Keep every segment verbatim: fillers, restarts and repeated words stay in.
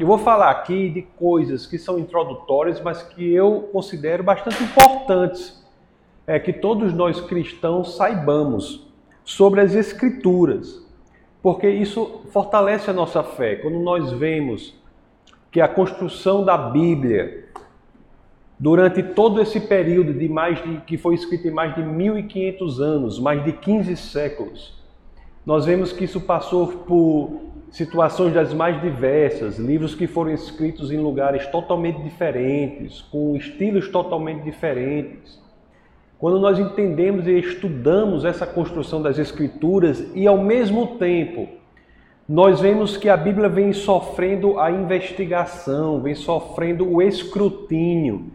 Eu vou falar aqui de coisas que são introdutórias, mas que eu considero bastante importantes, é, que todos nós cristãos saibamos sobre as Escrituras, porque isso fortalece a nossa fé. Quando nós vemos que a construção da Bíblia, durante todo esse período de mais de, que foi escrito em mais de mil e quinhentos anos, mais de quinze séculos, nós vemos que isso passou por situações das mais diversas, livros que foram escritos em lugares totalmente diferentes, com estilos totalmente diferentes. Quando nós entendemos e estudamos essa construção das Escrituras e, ao mesmo tempo, nós vemos que a Bíblia vem sofrendo a investigação, vem sofrendo o escrutínio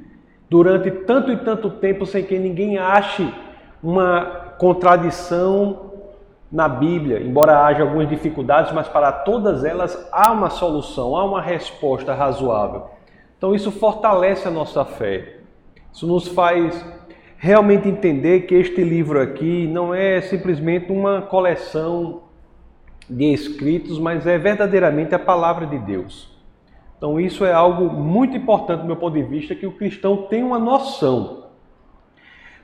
durante tanto e tanto tempo, sem que ninguém ache uma contradição na Bíblia, embora haja algumas dificuldades, mas para todas elas há uma solução, há uma resposta razoável. Então isso fortalece a nossa fé. Isso nos faz realmente entender que este livro aqui não é simplesmente uma coleção de escritos, mas é verdadeiramente a palavra de Deus. Então isso é algo muito importante do meu ponto de vista, que o cristão tem uma noção,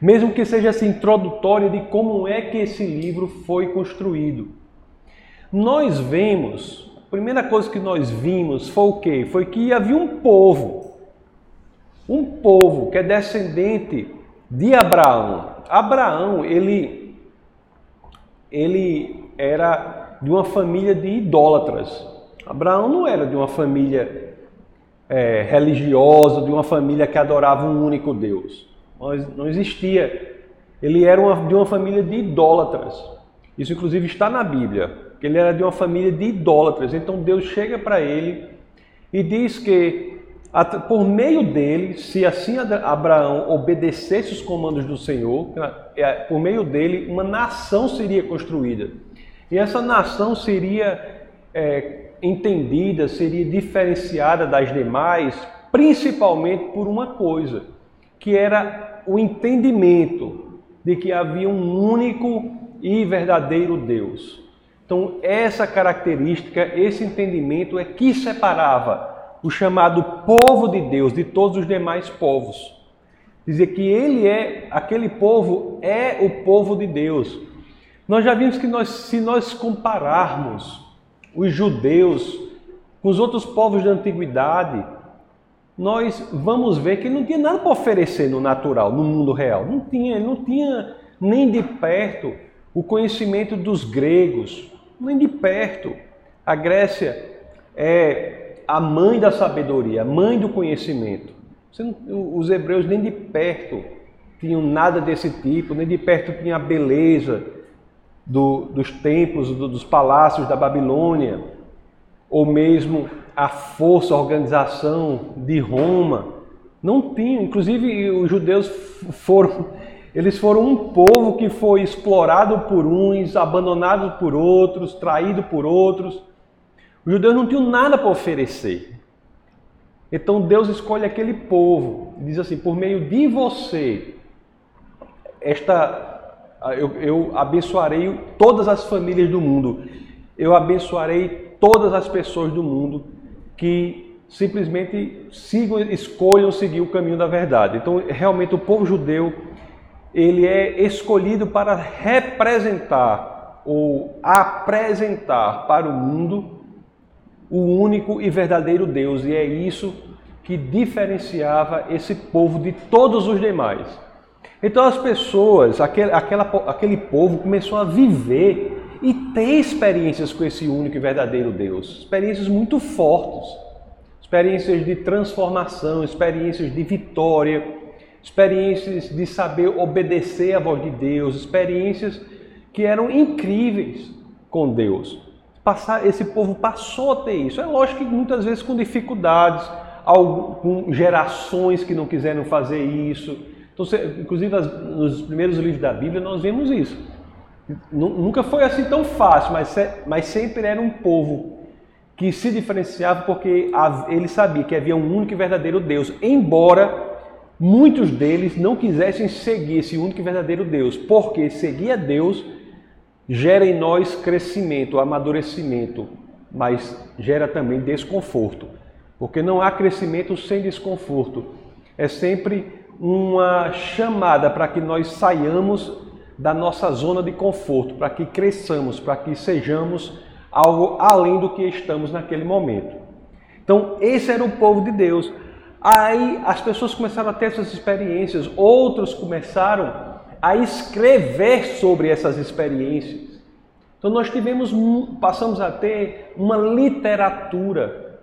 mesmo que seja essa introdutória, de como é que esse livro foi construído. Nós vemos, a primeira coisa que nós vimos foi o quê? Foi que havia um povo, um povo que é descendente de Abraão. Abraão, ele, ele era de uma família de idólatras. Abraão não era de uma família é, religiosa, de uma família que adorava um único Deus. Não existia. Ele era uma, de uma família de idólatras. Isso, inclusive, está na Bíblia. Ele era de uma família de idólatras. Então, Deus chega para ele e diz que, por meio dele, se assim Abraão obedecesse os comandos do Senhor, por meio dele, uma nação seria construída. E essa nação seria é, entendida, seria diferenciada das demais, principalmente por uma coisa, que era o entendimento de que havia um único e verdadeiro Deus. Então, essa característica, esse entendimento é que separava o chamado povo de Deus de todos os demais povos. Dizer que ele é, aquele povo é o povo de Deus. Nós já vimos que nós, se nós compararmos os judeus com os outros povos da antiguidade, nós vamos ver que não tinha nada para oferecer no natural, no mundo real. Não tinha, não tinha nem de perto o conhecimento dos gregos, nem de perto. A Grécia é a mãe da sabedoria, a mãe do conhecimento. Os hebreus nem de perto tinham nada desse tipo, nem de perto tinha a beleza do, dos templos, do, dos palácios da Babilônia, ou mesmo a força, a organização de Roma. Não tinha. Inclusive, os judeus foram, eles foram um povo que foi explorado por uns, abandonado por outros, traído por outros. Os judeus não tinham nada para oferecer. Então, Deus escolhe aquele povo. Diz assim, por meio de você, esta, eu, eu abençoarei todas as famílias do mundo. Eu abençoarei todas as pessoas do mundo que simplesmente sigam, escolham seguir o caminho da verdade. Então, realmente, o povo judeu, ele é escolhido para representar ou apresentar para o mundo o único e verdadeiro Deus. E é isso que diferenciava esse povo de todos os demais. Então, as pessoas, aquele, aquela, aquele povo começou a viver e ter experiências com esse único e verdadeiro Deus, experiências muito fortes, experiências de transformação, experiências de vitória, experiências de saber obedecer à voz de Deus, experiências que eram incríveis com Deus. Esse povo passou a ter isso. É lógico que muitas vezes com dificuldades, com gerações que não quiseram fazer isso. Então, inclusive, nos primeiros livros da Bíblia nós vemos isso. Nunca foi assim tão fácil, mas, mas sempre era um povo que se diferenciava porque ele sabia que havia um único e verdadeiro Deus, embora muitos deles não quisessem seguir esse único e verdadeiro Deus, porque seguir a Deus gera em nós crescimento, amadurecimento, mas gera também desconforto. Porque não há crescimento sem desconforto. É sempre uma chamada para que nós saiamos da nossa zona de conforto, para que cresçamos, para que sejamos algo além do que estamos naquele momento. Então, esse era o povo de Deus. Aí as pessoas começaram a ter essas experiências, outros começaram a escrever sobre essas experiências. Então nós tivemos, passamos a ter uma literatura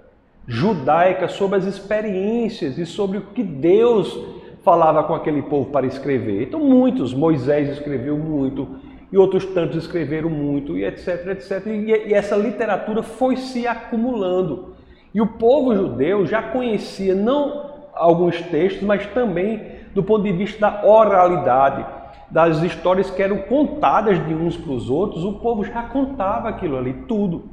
judaica sobre as experiências e sobre o que Deus falava com aquele povo para escrever. Então muitos, Moisés escreveu muito e outros tantos escreveram muito e etc, etcétera. E essa literatura foi se acumulando. E o povo judeu já conhecia não alguns textos, mas também do ponto de vista da oralidade, das histórias que eram contadas de uns para os outros, o povo já contava aquilo ali, tudo.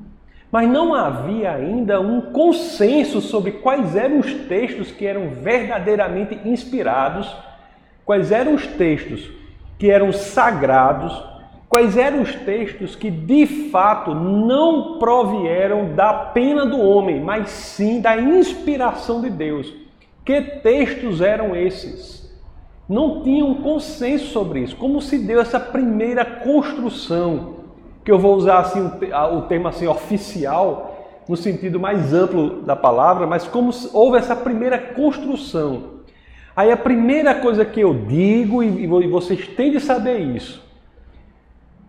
Mas não havia ainda um consenso sobre quais eram os textos que eram verdadeiramente inspirados, quais eram os textos que eram sagrados, quais eram os textos que, de fato, não provieram da pena do homem, mas sim da inspiração de Deus. Que textos eram esses? Não tinham consenso sobre isso. Como se deu essa primeira construção, que eu vou usar assim, o termo assim, oficial, no sentido mais amplo da palavra, mas como houve essa primeira construção. Aí a primeira coisa que eu digo, e vocês têm de saber isso,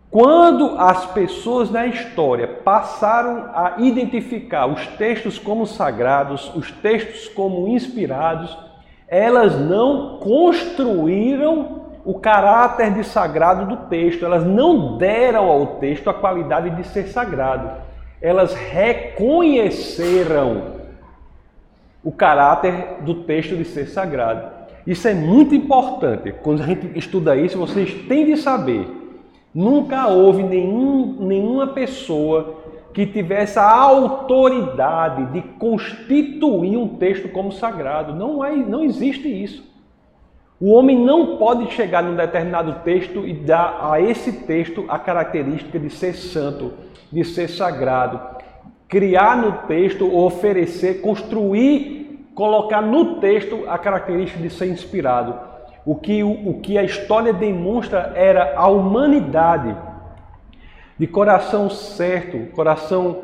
quando as pessoas na história passaram a identificar os textos como sagrados, os textos como inspirados, elas não construíram o caráter de sagrado do texto, elas não deram ao texto a qualidade de ser sagrado. Elas reconheceram o caráter do texto de ser sagrado. Isso é muito importante. Quando a gente estuda isso, vocês têm de saber. Nunca houve nenhum, nenhuma pessoa que tivesse a autoridade de constituir um texto como sagrado. Não, é, não existe isso. O homem não pode chegar num determinado texto e dar a esse texto a característica de ser santo, de ser sagrado. Criar no texto, oferecer, construir, colocar no texto a característica de ser inspirado. O que, o que a história demonstra era a humanidade de coração certo, coração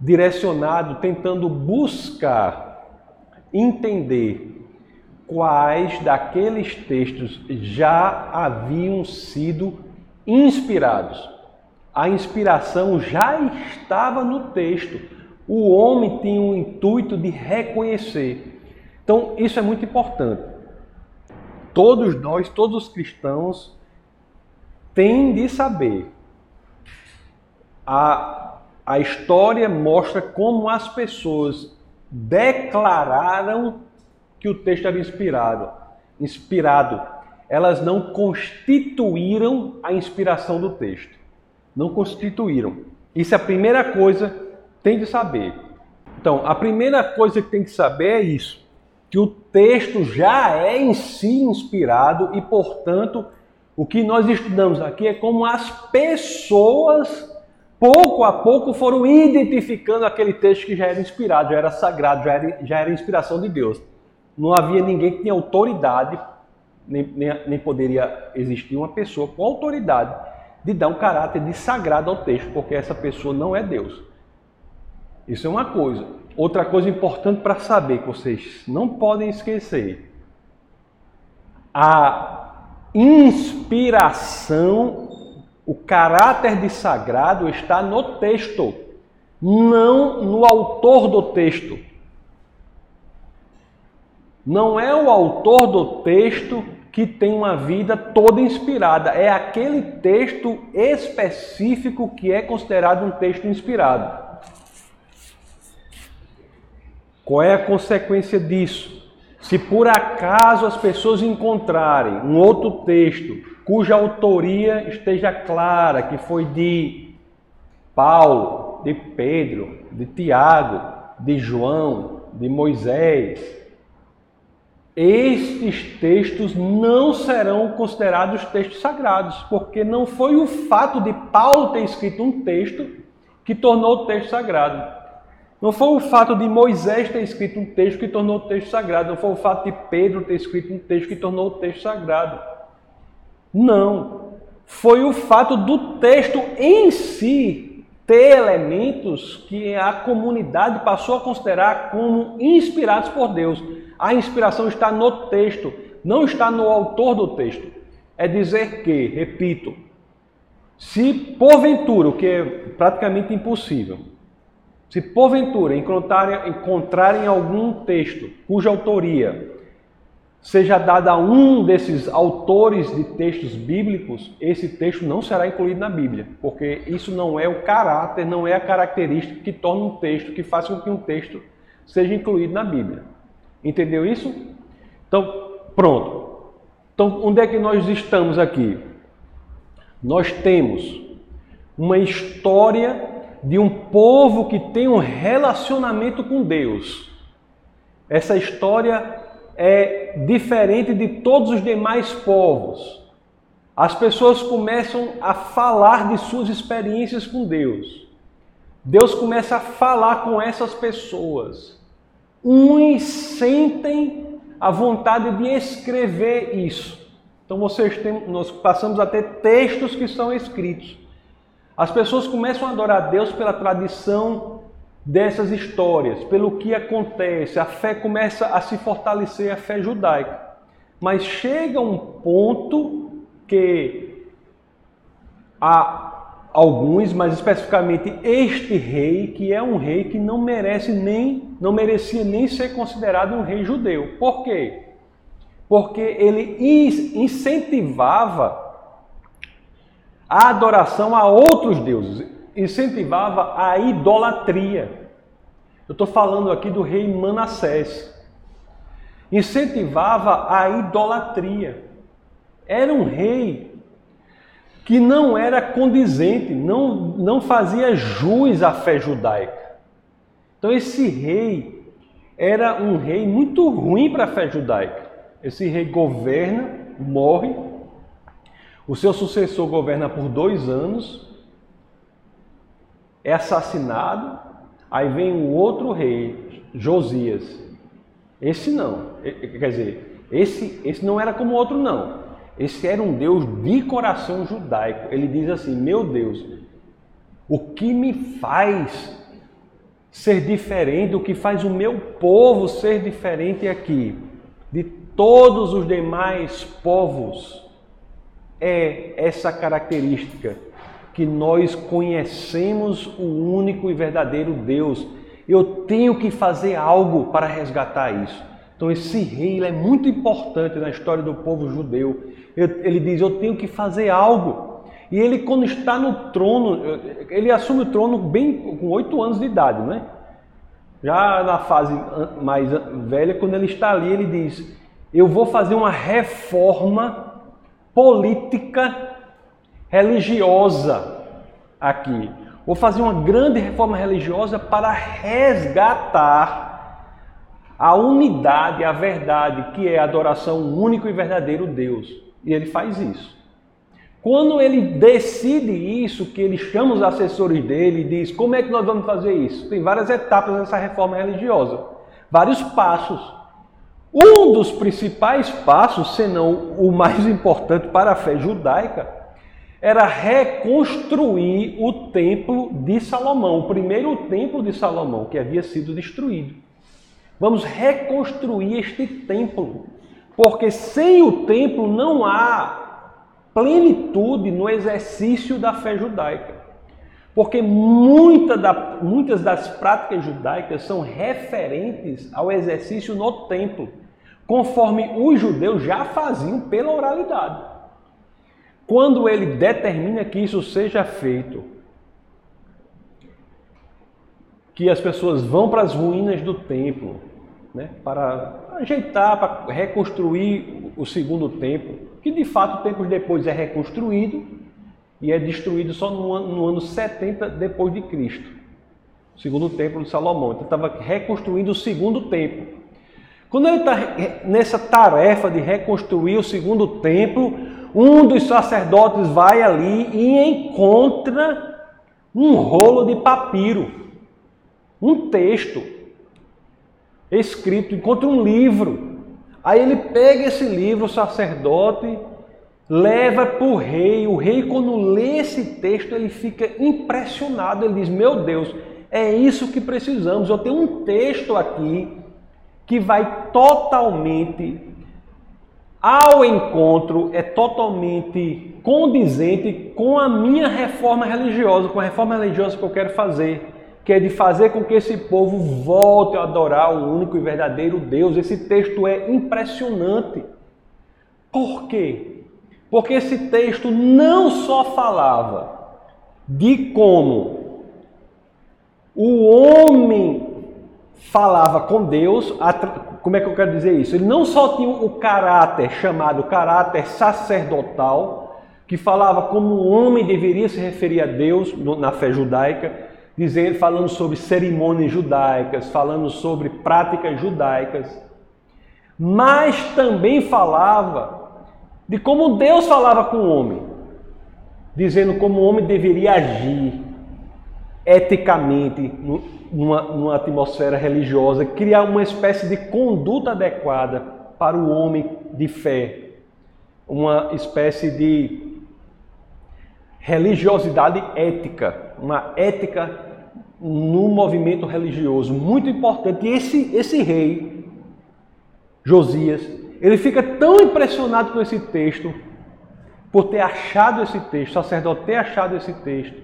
direcionado, tentando buscar entender quais daqueles textos já haviam sido inspirados. A inspiração já estava no texto. O homem tinha o intuito de reconhecer. Então, isso é muito importante. Todos nós, todos os cristãos, têm de saber. A, a história mostra como as pessoas declararam que o texto era inspirado. inspirado. Elas não constituíram a inspiração do texto. Não constituíram. Isso é a primeira coisa que tem de saber. Então, a primeira coisa que tem que saber é isso. Que o texto já é em si inspirado e, portanto, o que nós estudamos aqui é como as pessoas, pouco a pouco, foram identificando aquele texto que já era inspirado, já era sagrado, já era, já era inspiração de Deus. Não havia ninguém que tinha autoridade, nem, nem, nem poderia existir uma pessoa com autoridade de dar um caráter de sagrado ao texto, porque essa pessoa não é Deus. Isso é uma coisa. Outra coisa importante para saber, que vocês não podem esquecer. A inspiração, o caráter de sagrado está no texto, não no autor do texto. Não é o autor do texto que tem uma vida toda inspirada. É aquele texto específico que é considerado um texto inspirado. Qual é a consequência disso? Se por acaso as pessoas encontrarem um outro texto cuja autoria esteja clara, que foi de Paulo, de Pedro, de Tiago, de João, de Moisés, estes textos não serão considerados textos sagrados, porque não foi o fato de Paulo ter escrito um texto que tornou o texto sagrado. Não foi o fato de Moisés ter escrito um texto que tornou o texto sagrado. Não foi o fato de Pedro ter escrito um texto que tornou o texto sagrado. Não. Foi o fato do texto em si ter elementos que a comunidade passou a considerar como inspirados por Deus. A inspiração está no texto, não está no autor do texto. É dizer que, repito, se porventura, o que é praticamente impossível, se porventura encontrarem, encontrarem algum texto cuja autoria seja dada a um desses autores de textos bíblicos, esse texto não será incluído na Bíblia, porque isso não é o caráter, não é a característica que torna um texto, que faz com que um texto seja incluído na Bíblia. Entendeu isso? Então, pronto. Então, onde é que nós estamos aqui? Nós temos uma história de um povo que tem um relacionamento com Deus. Essa história é diferente de todos os demais povos. As pessoas começam a falar de suas experiências com Deus. Deus começa a falar com essas pessoas. Uns sentem a vontade de escrever isso. Então vocês tem, nós passamos a ter textos que são escritos. As pessoas começam a adorar a Deus pela tradição dessas histórias, pelo que acontece. A fé começa a se fortalecer, a fé judaica. Mas chega um ponto que há alguns, mas especificamente este rei, que é um rei que não merece nem, não merecia nem ser considerado um rei judeu. Por quê? Porque ele incentivava a adoração a outros deuses, incentivava a idolatria. Eu estou falando aqui do rei Manassés. Incentivava a idolatria. Era um rei que não era condizente, não, não fazia jus à fé judaica. Então esse rei era um rei muito ruim para a fé judaica. Esse rei governa, morre. O seu sucessor governa por dois anos, é assassinado, aí vem um outro rei, Josias. Esse não, quer dizer, esse, esse não era como outro não. Esse era um Deus de coração judaico. Ele diz assim, meu Deus, o que me faz ser diferente, o que faz o meu povo ser diferente aqui de todos os demais povos? É essa característica que nós conhecemos o único e verdadeiro Deus. Eu tenho que fazer algo para resgatar isso. Então esse rei é muito importante na história do povo judeu. Ele diz, eu tenho que fazer algo. E ele, quando está no trono, ele assume o trono bem com oito anos de idade, né? Já na fase mais velha, quando ele está ali, ele diz, eu vou fazer uma reforma política religiosa aqui. Vou fazer uma grande reforma religiosa para resgatar a unidade, a verdade, que é a adoração ao único e verdadeiro Deus. E ele faz isso. Quando ele decide isso, que ele chama os assessores dele e diz, como é que nós vamos fazer isso? Tem várias etapas nessa reforma religiosa, vários passos. Um dos principais passos, se não o mais importante para a fé judaica, era reconstruir o templo de Salomão, o primeiro templo de Salomão, que havia sido destruído. Vamos reconstruir este templo, porque sem o templo não há plenitude no exercício da fé judaica, porque muita da, muitas das práticas judaicas são referentes ao exercício no templo, conforme os judeus já faziam pela oralidade. Quando ele determina que isso seja feito, que as pessoas vão para as ruínas do templo, né, para ajeitar, para reconstruir o segundo templo, que de fato tempos depois é reconstruído, e é destruído só no ano, no ano setenta depois de Cristo, o segundo templo de Salomão. Então estava reconstruindo o segundo templo. Quando ele está nessa tarefa de reconstruir o segundo templo, um dos sacerdotes vai ali e encontra um rolo de papiro. um texto escrito, encontra um livro. Aí ele pega esse livro, o sacerdote, leva para o rei. O rei, quando lê esse texto, ele fica impressionado. Ele diz, meu Deus, é isso que precisamos. Eu tenho um texto aqui que vai totalmente ao encontro, é totalmente condizente com a minha reforma religiosa, com a reforma religiosa que eu quero fazer, que é de fazer com que esse povo volte a adorar o único e verdadeiro Deus. Esse texto é impressionante. Por quê? Porque esse texto não só falava de como o homem falava com Deus, como é que eu quero dizer isso? Ele não só tinha o caráter chamado caráter sacerdotal, que falava como o homem deveria se referir a Deus na fé judaica, dizendo, falando sobre cerimônias judaicas, falando sobre práticas judaicas, mas também falava de como Deus falava com o homem, dizendo como o homem deveria agir eticamente numa, numa atmosfera religiosa, criar uma espécie de conduta adequada para o homem de fé, uma espécie de religiosidade ética, uma ética no movimento religioso muito importante. E esse, esse rei, Josias, ele fica tão impressionado com esse texto, por ter achado esse texto, o sacerdote ter achado esse texto,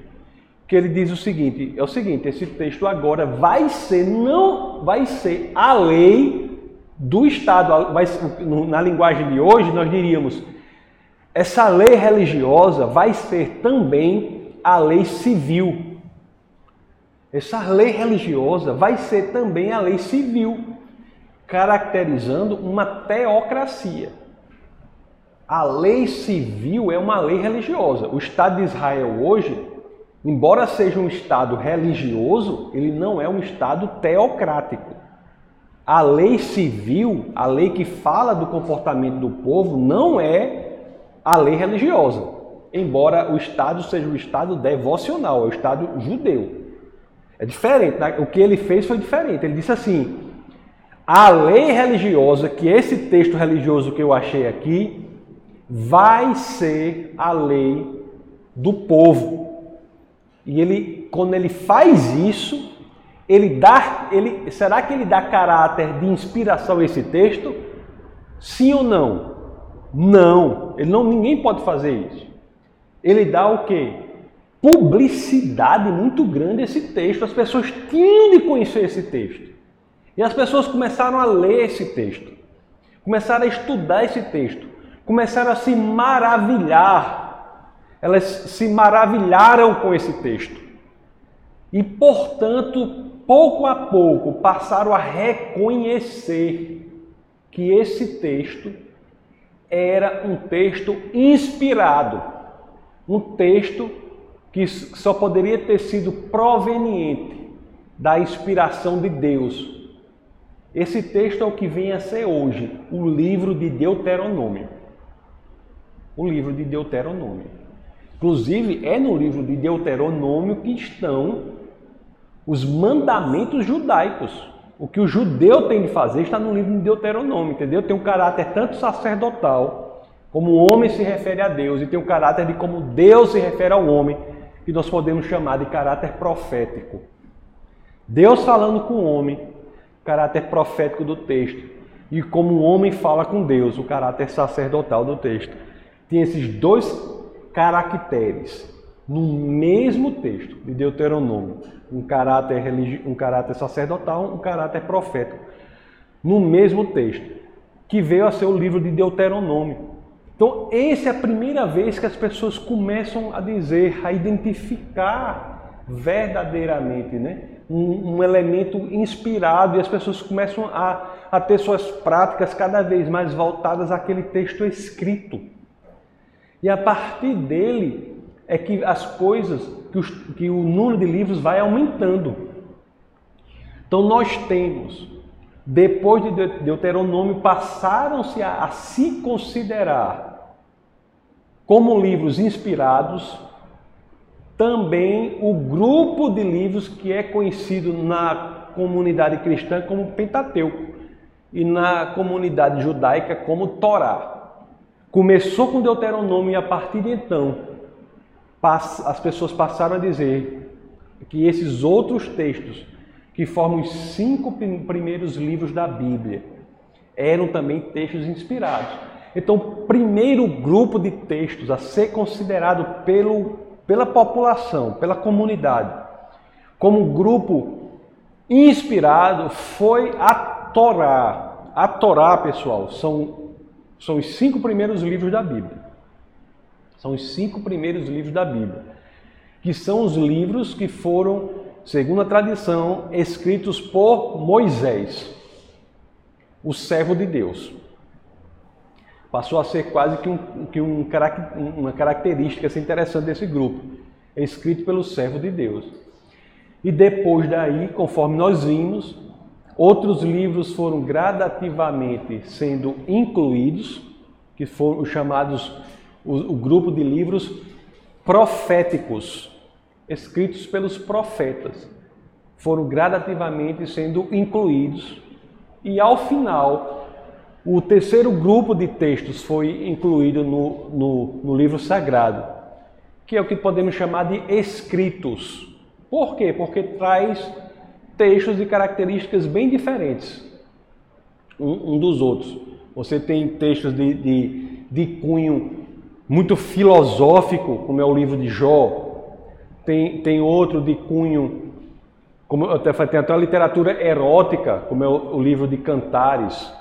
que ele diz o seguinte, é o seguinte, esse texto agora vai ser, não vai ser a lei do Estado, vai, na linguagem de hoje nós diríamos, essa lei religiosa vai ser também a lei civil. Essa lei religiosa vai ser também a lei civil, caracterizando uma teocracia. A lei civil é uma lei religiosa. O Estado de Israel hoje, embora seja um Estado religioso, ele não é um Estado teocrático. A lei civil, a lei que fala do comportamento do povo, não é a lei religiosa. Embora o Estado seja um Estado devocional, é o Estado judeu. É diferente, né? O que ele fez foi diferente. Ele disse assim, a lei religiosa, que esse texto religioso que eu achei aqui, vai ser a lei do povo. E ele, quando ele faz isso, ele dá, ele, será que ele dá caráter de inspiração a esse texto? Sim ou não? Não. Ele não, ninguém pode fazer isso. Ele dá o quê? Publicidade muito grande a esse texto. As pessoas tinham de conhecer esse texto. E as pessoas começaram a ler esse texto. Começaram a estudar esse texto. Começaram a se maravilhar. Elas se maravilharam com esse texto e, portanto, pouco a pouco passaram a reconhecer que esse texto era um texto inspirado, um texto que só poderia ter sido proveniente da inspiração de Deus. Esse texto é o que vem a ser hoje o livro de Deuteronômio. O livro de Deuteronômio. Inclusive, é no livro de Deuteronômio que estão os mandamentos judaicos. O que o judeu tem de fazer está no livro de Deuteronômio, entendeu? Tem um caráter tanto sacerdotal, como o homem se refere a Deus, e tem um caráter de como Deus se refere ao homem, que nós podemos chamar de caráter profético. Deus falando com o homem, caráter profético do texto, e como o homem fala com Deus, o caráter sacerdotal do texto. Tem esses dois caracteres no mesmo texto de Deuteronômio, um caráter religioso, um caráter sacerdotal, um caráter profético, no mesmo texto, que veio a ser o livro de Deuteronômio. Então, essa é a primeira vez que as pessoas começam a dizer, a identificar verdadeiramente, né, um, um elemento inspirado, e as pessoas começam a, a ter suas práticas cada vez mais voltadas àquele texto escrito. E a partir dele é que as coisas, que, os, que o número de livros vai aumentando. Então nós temos, depois de Deuteronômio, passaram-se a, a se considerar como livros inspirados também o grupo de livros que é conhecido na comunidade cristã como Pentateuco e na comunidade judaica como Torá. Começou com Deuteronômio e a partir de então as pessoas passaram a dizer que esses outros textos que formam os cinco primeiros livros da Bíblia eram também textos inspirados. Então, o primeiro grupo de textos a ser considerado pelo, pela população, pela comunidade, como um grupo inspirado foi a Torá. A Torá, pessoal, são, são os cinco primeiros livros da Bíblia. São os cinco primeiros livros da Bíblia, que são os livros que foram, segundo a tradição, escritos por Moisés, o servo de Deus. Passou a ser quase que, um, que um, uma característica assim, interessante desse grupo, escrito pelo servo de Deus. E depois daí, conforme nós vimos, outros livros foram gradativamente sendo incluídos, que foram chamados o, o grupo de livros proféticos, escritos pelos profetas, foram gradativamente sendo incluídos. E ao final, o terceiro grupo de textos foi incluído no, no, no livro sagrado, que é o que podemos chamar de escritos. Por quê? Porque traz textos de características bem diferentes um, um dos outros. Você tem textos de, de, de cunho muito filosófico, como é o livro de Jó, tem, tem outro de cunho, como, tem até a literatura erótica, como é o, o livro de Cantares.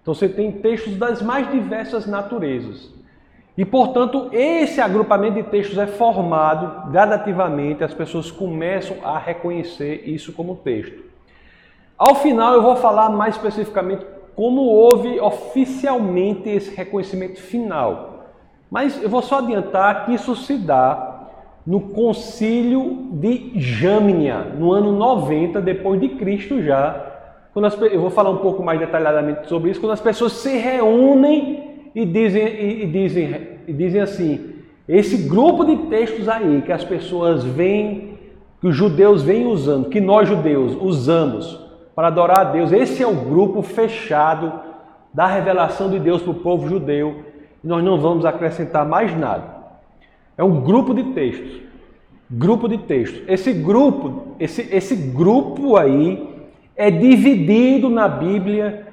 Então, você tem textos das mais diversas naturezas. E, portanto, esse agrupamento de textos é formado gradativamente, as pessoas começam a reconhecer isso como texto. Ao final, eu vou falar mais especificamente como houve oficialmente esse reconhecimento final. Mas eu vou só adiantar que isso se dá no Concílio de Jamnia, no ano noventa, depois de Cristo já. Quando as, eu vou falar um pouco mais detalhadamente sobre isso, quando as pessoas se reúnem e dizem, e, e dizem, e dizem assim, esse grupo de textos aí que as pessoas vêm, que os judeus vêm usando, que nós judeus usamos para adorar a Deus, esse é o grupo fechado da revelação de Deus para o povo judeu, e nós não vamos acrescentar mais nada. É um grupo de textos, grupo de textos. Esse grupo, esse, esse grupo aí, é dividido na Bíblia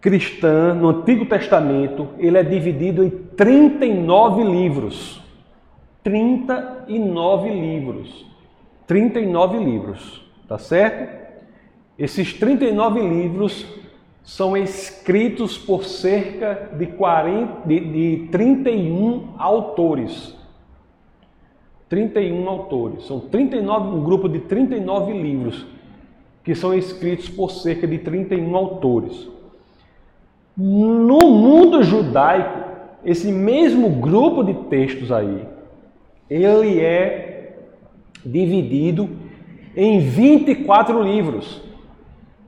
cristã, no Antigo Testamento, ele é dividido em trinta e nove livros. trinta e nove livros. trinta e nove livros, tá certo? Esses trinta e nove livros são escritos por cerca de, quarenta, de, de trinta e um autores. trinta e um autores. São trinta e nove, um grupo de trinta e nove livros que são escritos por cerca de trinta e um autores. No mundo judaico, esse mesmo grupo de textos aí, ele é dividido em vinte e quatro livros.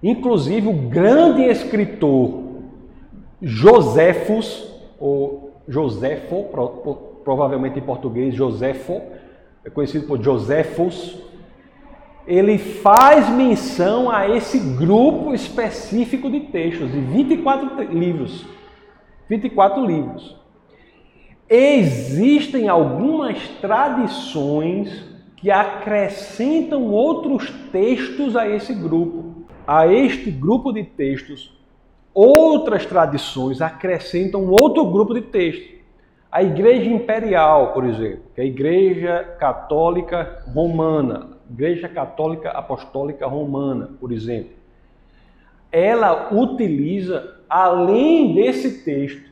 Inclusive, o grande escritor Josefo, ou Josefo, provavelmente em português, Josefo, é conhecido por Josefos, ele faz menção a esse grupo específico de textos, de vinte e quatro livros. vinte e quatro livros. Existem algumas tradições que acrescentam outros textos a esse grupo. A este grupo de textos, outras tradições acrescentam outro grupo de textos. A Igreja Imperial, por exemplo, que é a Igreja Católica Romana, Igreja Católica Apostólica Romana, por exemplo, ela utiliza, além desse texto,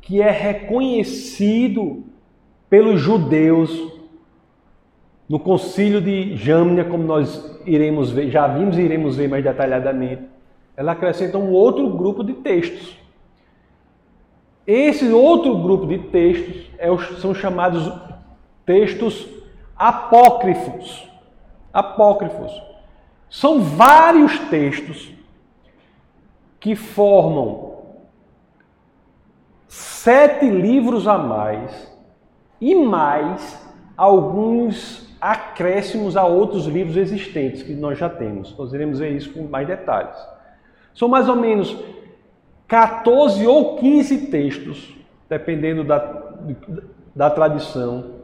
que é reconhecido pelos judeus no Concílio de Jamnia, como nós iremos ver, já vimos e iremos ver mais detalhadamente, ela acrescenta um outro grupo de textos. Esse outro grupo de textos são chamados textos apócrifos. Apócrifos. São vários textos que formam sete livros a mais e mais alguns acréscimos a outros livros existentes que nós já temos. Nós iremos ver isso com mais detalhes. São mais ou menos quatorze ou quinze textos, dependendo da, da tradição,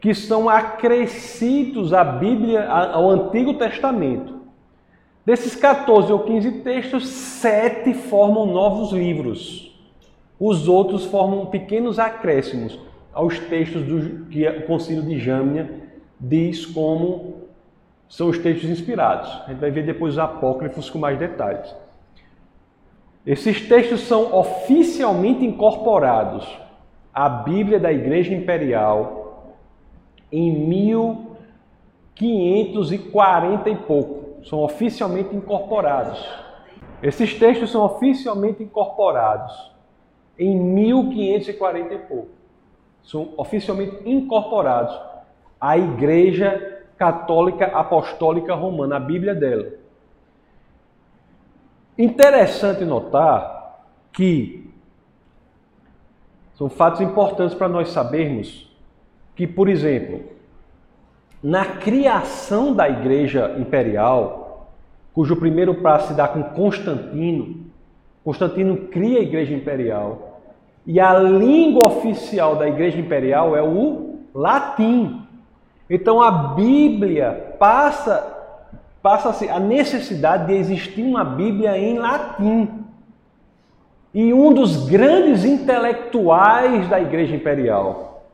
que são acrescidos à Bíblia, ao Antigo Testamento. Desses quatorze ou quinze textos, sete formam novos livros. Os outros formam pequenos acréscimos aos textos do, que o Concílio de Jamnia diz como são os textos inspirados. A gente vai ver depois os apócrifos com mais detalhes. Esses textos são oficialmente incorporados à Bíblia da Igreja Imperial em mil quinhentos e quarenta e pouco. São oficialmente incorporados. Esses textos são oficialmente incorporados em mil quinhentos e quarenta e pouco. São oficialmente incorporados à Igreja Católica Apostólica Romana, a Bíblia dela. Interessante notar que são fatos importantes para nós sabermos que, por exemplo, na criação da Igreja Imperial, cujo primeiro passo se dá com Constantino, Constantino cria a Igreja Imperial e a língua oficial da Igreja Imperial é o latim. Então a Bíblia passa Passa-se a necessidade de existir uma Bíblia em latim. E um dos grandes intelectuais da Igreja Imperial,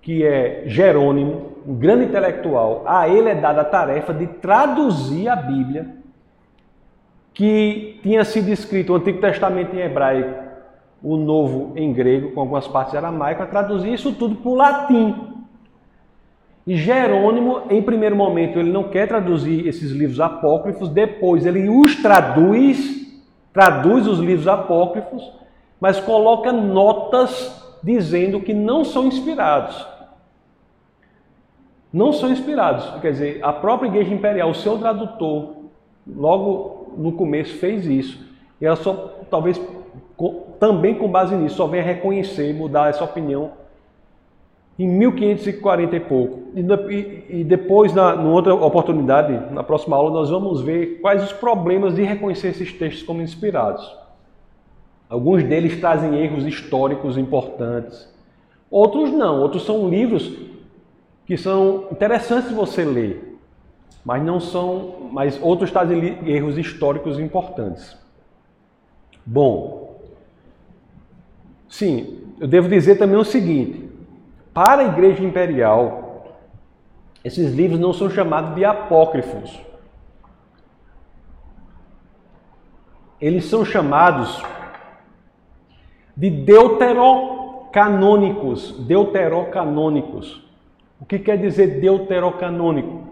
que é Jerônimo, um grande intelectual, a ele é dada a tarefa de traduzir a Bíblia, que tinha sido escrito o Antigo Testamento em hebraico, o Novo em grego, com algumas partes aramaicas, a traduzir isso tudo para o latim. E Jerônimo, em primeiro momento, ele não quer traduzir esses livros apócrifos, depois ele os traduz, traduz os livros apócrifos, mas coloca notas dizendo que não são inspirados. Não são inspirados. Quer dizer, a própria Igreja Imperial, o seu tradutor, logo no começo fez isso. E ela só, talvez, também com base nisso, só venha reconhecer e mudar essa opinião em mil quinhentos e quarenta e pouco. E depois, na, na outra oportunidade, na próxima aula, nós vamos ver quais os problemas de reconhecer esses textos como inspirados. Alguns deles trazem erros históricos importantes. Outros não. Outros são livros que são interessantes de você ler, mas não são, mas outros trazem erros históricos importantes. Bom, sim, eu devo dizer também o seguinte. Para a Igreja Imperial, esses livros não são chamados de apócrifos. Eles são chamados de deuterocanônicos. Deuterocanônicos. O que quer dizer deuterocanônico?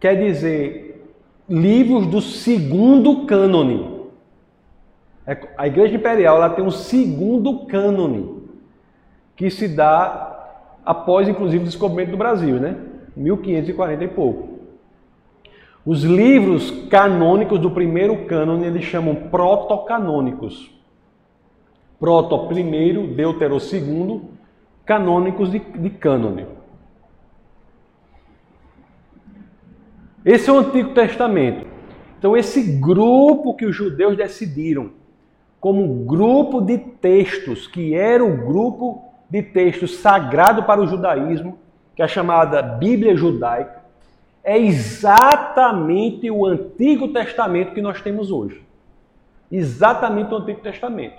Quer dizer livros do segundo cânone. A Igreja Imperial ela tem um segundo cânone, que se dá após, inclusive, o descobrimento do Brasil, né? mil quinhentos e quarenta e pouco. Os livros canônicos do primeiro cânone, eles chamam protocanônicos. Proto primeiro, deutero segundo, canônicos de, de cânone. Esse é o Antigo Testamento. Então, esse grupo que os judeus decidiram, como grupo de textos, que era o grupo de textos sagrado para o judaísmo, que é a chamada Bíblia Judaica, é exatamente o Antigo Testamento que nós temos hoje. Exatamente o Antigo Testamento.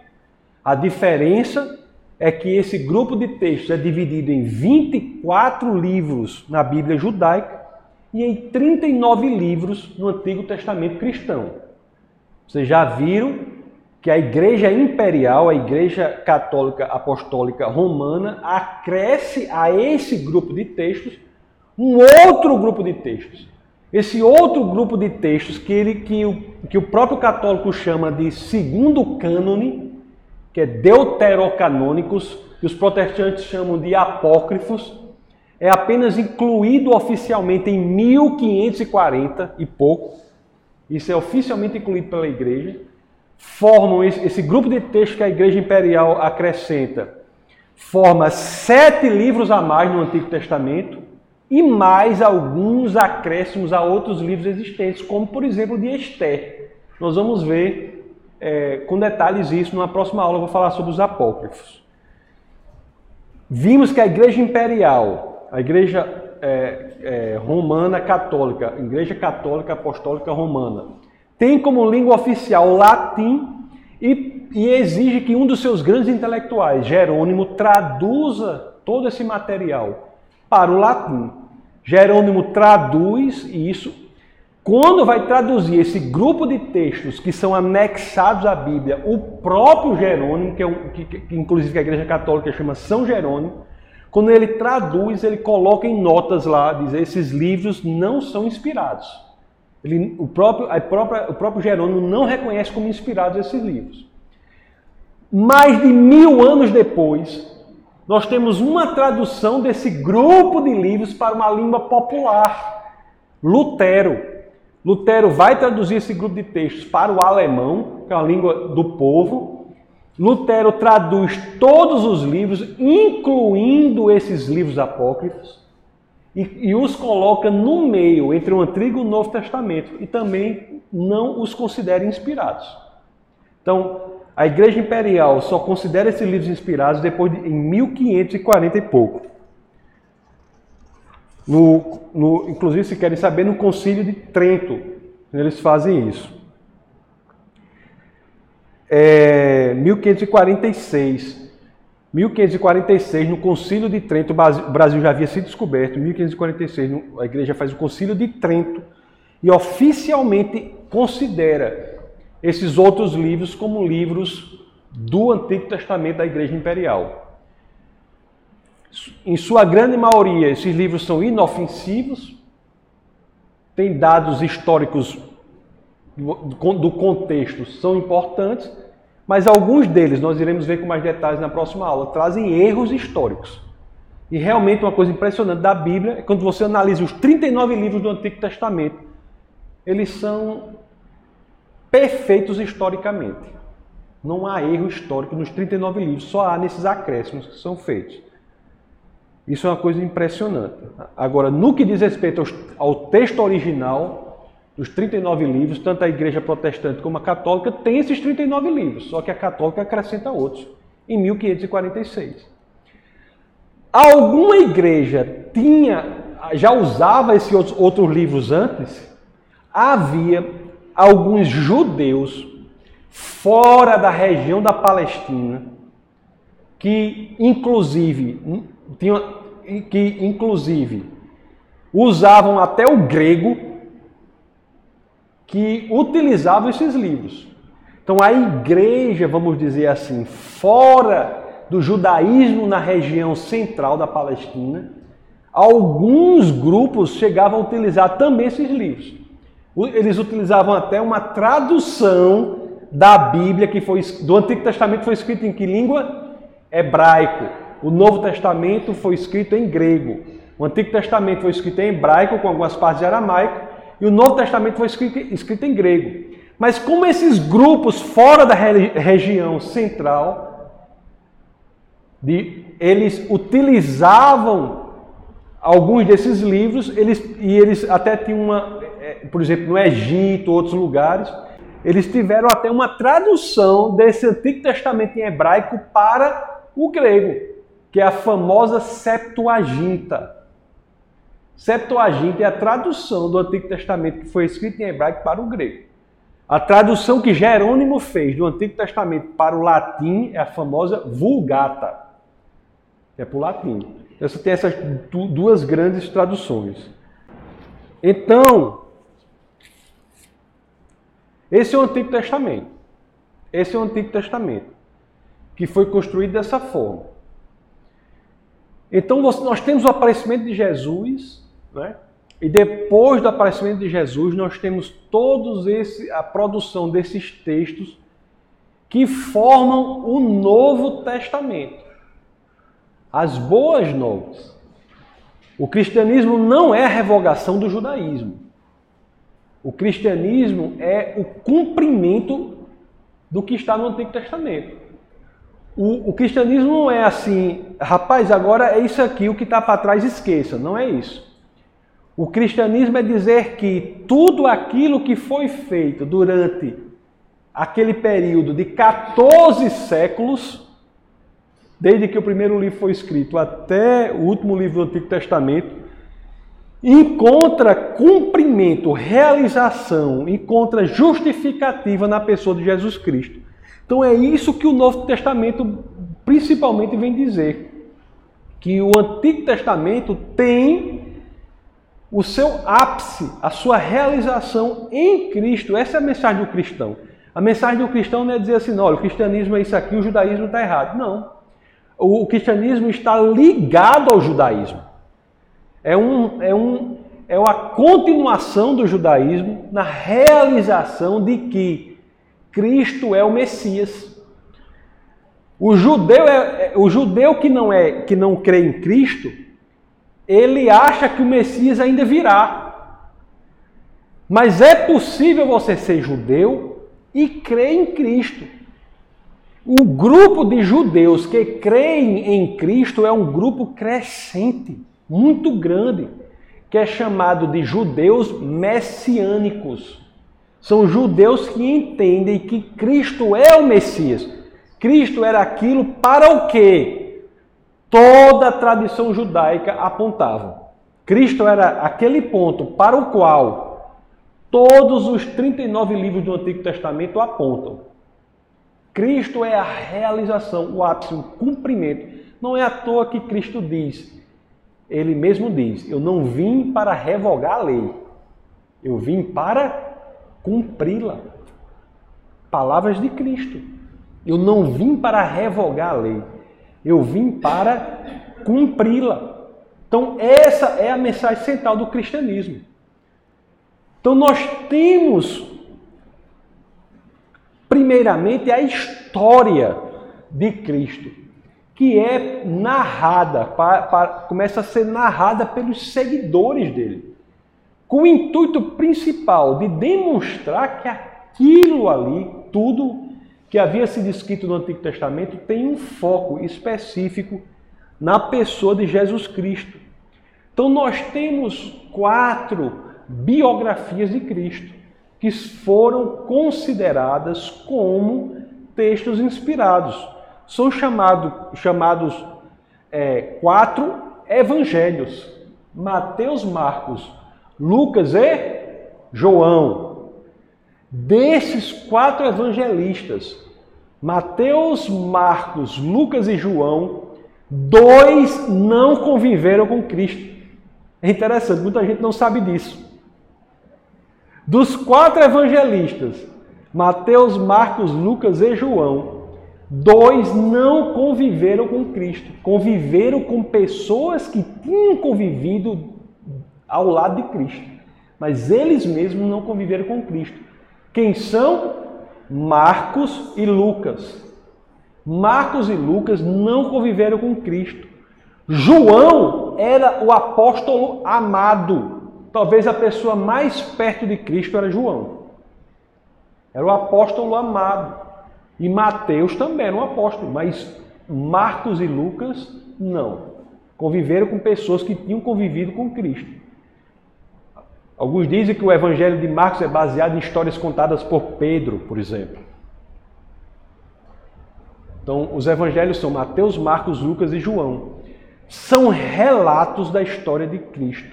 A diferença é que esse grupo de textos é dividido em vinte e quatro livros na Bíblia Judaica e em trinta e nove livros no Antigo Testamento cristão. Vocês já viram que a Igreja Imperial, a Igreja Católica Apostólica Romana, acresce a esse grupo de textos um outro grupo de textos. Esse outro grupo de textos que, ele, que, o, que o próprio católico chama de segundo cânone, que é deuterocanônicos, que os protestantes chamam de apócrifos, é apenas incluído oficialmente em mil quinhentos e quarenta e pouco. Isso é oficialmente incluído pela Igreja. Formam esse, esse grupo de texto que a Igreja Imperial acrescenta, forma sete livros a mais no Antigo Testamento e mais alguns acréscimos a outros livros existentes, como, por exemplo, de Ester. Nós vamos ver é, com detalhes isso. Numa próxima aula eu vou falar sobre os apócrifos. Vimos que a Igreja Imperial, a Igreja é, é, Romana Católica, a Igreja Católica Apostólica Romana, tem como língua oficial latim e, e exige que um dos seus grandes intelectuais, Jerônimo, traduza todo esse material para o latim. Jerônimo traduz isso. Quando vai traduzir esse grupo de textos que são anexados à Bíblia, o próprio Jerônimo, que, é um, que, que inclusive a Igreja Católica chama São Jerônimo, quando ele traduz, ele coloca em notas lá, diz, esses livros não são inspirados. Ele, o, próprio, a própria, o próprio Jerônimo não reconhece como inspirados esses livros. Mais de mil anos depois, nós temos uma tradução desse grupo de livros para uma língua popular, Lutero. Lutero vai traduzir esse grupo de textos para o alemão, que é a língua do povo. Lutero traduz todos os livros, incluindo esses livros apócrifos, e, e os coloca no meio, entre o Antigo e o Novo Testamento, e também não os considera inspirados. Então, a Igreja Imperial só considera esses livros inspirados depois de, em mil quinhentos e quarenta e pouco. No, no, inclusive, se querem saber, no Concílio de Trento, eles fazem isso. É, mil quinhentos e quarenta e seis. mil quinhentos e quarenta e seis, no Concílio de Trento, o Brasil já havia sido descoberto. Em mil quinhentos e quarenta e seis, a Igreja faz o Concílio de Trento e oficialmente considera esses outros livros como livros do Antigo Testamento da Igreja Imperial. Em sua grande maioria, esses livros são inofensivos, têm dados históricos do contexto, são importantes, mas alguns deles, nós iremos ver com mais detalhes na próxima aula, trazem erros históricos. E realmente uma coisa impressionante da Bíblia é quando você analisa os trinta e nove livros do Antigo Testamento, eles são perfeitos historicamente. Não há erro histórico nos trinta e nove livros, só há nesses acréscimos que são feitos. Isso é uma coisa impressionante. Agora, no que diz respeito ao texto original, dos trinta e nove livros, tanto a Igreja Protestante como a Católica tem esses trinta e nove livros, só que a Católica acrescenta outros, em mil quinhentos e quarenta e seis. Alguma igreja tinha, já usava esses outros livros antes? Havia alguns judeus fora da região da Palestina que, inclusive... Tinha, que inclusive usavam até o grego, que utilizavam esses livros. Então a igreja, vamos dizer assim, fora do judaísmo na região central da Palestina, alguns grupos chegavam a utilizar também esses livros. Eles utilizavam até uma tradução da Bíblia, que foi do Antigo Testamento, foi escrito em que língua? Hebraico. O Novo Testamento foi escrito em grego. O Antigo Testamento foi escrito em hebraico, com algumas partes de aramaico. E o Novo Testamento foi escrito, escrito em grego. Mas como esses grupos fora da re, região central, de, eles utilizavam alguns desses livros, eles, e eles até tinham uma, por exemplo, no Egito, outros lugares, eles tiveram até uma tradução desse Antigo Testamento em hebraico para o grego, que é a famosa Septuaginta. Septuaginta é a tradução do Antigo Testamento que foi escrito em hebraico para o grego. A tradução que Jerônimo fez do Antigo Testamento para o latim é a famosa Vulgata, que é para o latim. Então, você tem essas duas grandes traduções. Então, esse é o Antigo Testamento. Esse é o Antigo Testamento, que foi construído dessa forma. Então, nós temos o aparecimento de Jesus, né? E depois do aparecimento de Jesus, nós temos todos esse, a produção desses textos que formam o Novo Testamento, as boas novas. O cristianismo não é a revogação do judaísmo. O cristianismo é o cumprimento do que está no Antigo Testamento. O, o cristianismo não é assim, rapaz, agora é isso aqui, o que está para trás esqueça. Não é isso. O cristianismo é dizer que tudo aquilo que foi feito durante aquele período de quatorze séculos, desde que o primeiro livro foi escrito até o último livro do Antigo Testamento, encontra cumprimento, realização, encontra justificativa na pessoa de Jesus Cristo. Então é isso que o Novo Testamento principalmente vem dizer, que o Antigo Testamento tem o seu ápice, a sua realização em Cristo. Essa é a mensagem do cristão. A mensagem do cristão não é dizer assim, não, olha, o cristianismo é isso aqui, o judaísmo está errado. Não. O cristianismo está ligado ao judaísmo. É, um, é, um, é uma continuação do judaísmo na realização de que Cristo é o Messias. O judeu, é, o judeu que, não é, que não crê em Cristo, ele acha que o Messias ainda virá. Mas é possível você ser judeu e crer em Cristo. O grupo de judeus que creem em Cristo é um grupo crescente, muito grande, que é chamado de judeus messiânicos. São judeus que entendem que Cristo é o Messias. Cristo era aquilo para o quê? Toda a tradição judaica apontava. Cristo era aquele ponto para o qual todos os trinta e nove livros do Antigo Testamento apontam. Cristo é a realização, o ápice, o cumprimento. Não é à toa que Cristo diz, ele mesmo diz, eu não vim para revogar a lei, eu vim para cumpri-la. Palavras de Cristo. Eu não vim para revogar a lei. Eu vim para cumpri-la. Então, essa é a mensagem central do cristianismo. Então, nós temos, primeiramente, a história de Cristo, que é narrada, para, para, começa a ser narrada pelos seguidores dele, com o intuito principal de demonstrar que aquilo ali, tudo que havia sido escrito no Antigo Testamento, tem um foco específico na pessoa de Jesus Cristo. Então, nós temos quatro biografias de Cristo que foram consideradas como textos inspirados. São chamado, chamados é, quatro evangelhos: Mateus, Marcos, Lucas e João. Desses quatro evangelistas, Mateus, Marcos, Lucas e João, dois não conviveram com Cristo. É interessante, muita gente não sabe disso. Dos quatro evangelistas, Mateus, Marcos, Lucas e João, dois não conviveram com Cristo. Conviveram com pessoas que tinham convivido ao lado de Cristo, mas eles mesmos não conviveram com Cristo. Quem são? Marcos e Lucas. Marcos e Lucas não conviveram com Cristo. João era o apóstolo amado. Talvez a pessoa mais perto de Cristo era João. Era o apóstolo amado. E Mateus também era um apóstolo, mas Marcos e Lucas não. Conviveram com pessoas que tinham convivido com Cristo. Alguns dizem que o Evangelho de Marcos é baseado em histórias contadas por Pedro, por exemplo. Então, os Evangelhos são Mateus, Marcos, Lucas e João. São relatos da história de Cristo.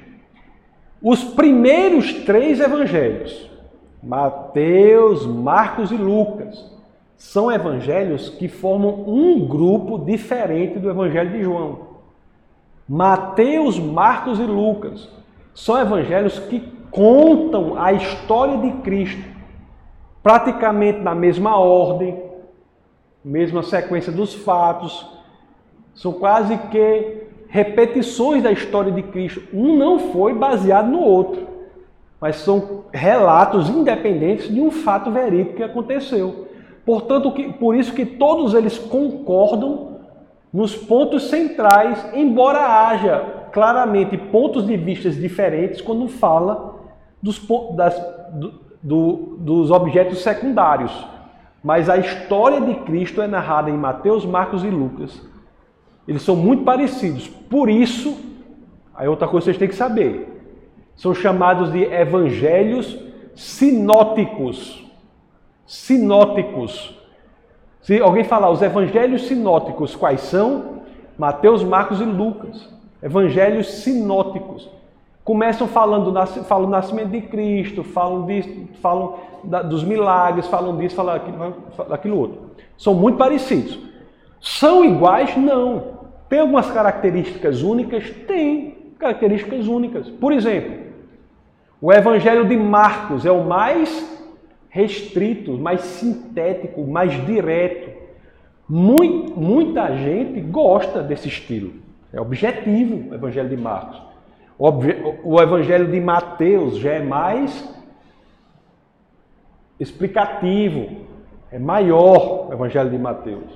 Os primeiros três Evangelhos, Mateus, Marcos e Lucas, são Evangelhos que formam um grupo diferente do Evangelho de João. Mateus, Marcos e Lucas são evangelhos que contam a história de Cristo, praticamente na mesma ordem, mesma sequência dos fatos. São quase que repetições da história de Cristo. Um não foi baseado no outro, mas são relatos independentes de um fato verídico que aconteceu. Portanto, por isso que todos eles concordam nos pontos centrais, embora haja claramente pontos de vista diferentes quando fala dos, das, do, do, dos objetos secundários. mas a história de Cristo é narrada em Mateus, Marcos e Lucas. Eles são muito parecidos. Por isso, aí outra coisa que vocês têm que saber, são chamados de evangelhos sinóticos. Sinóticos. Se alguém falar os evangelhos sinóticos, quais são? Mateus, Marcos e Lucas. Evangelhos sinóticos. Começam falando falam do nascimento de Cristo, falam, disso, falam da, dos milagres, falam disso, falam aquilo, aquilo outro. São muito parecidos. São iguais? Não. Tem algumas características únicas? Tem características únicas. Por exemplo, o Evangelho de Marcos é o mais restrito, mais sintético, mais direto. Muito, muita gente gosta desse estilo. É objetivo o Evangelho de Marcos. O Evangelho de Mateus já é mais explicativo, é maior o Evangelho de Mateus.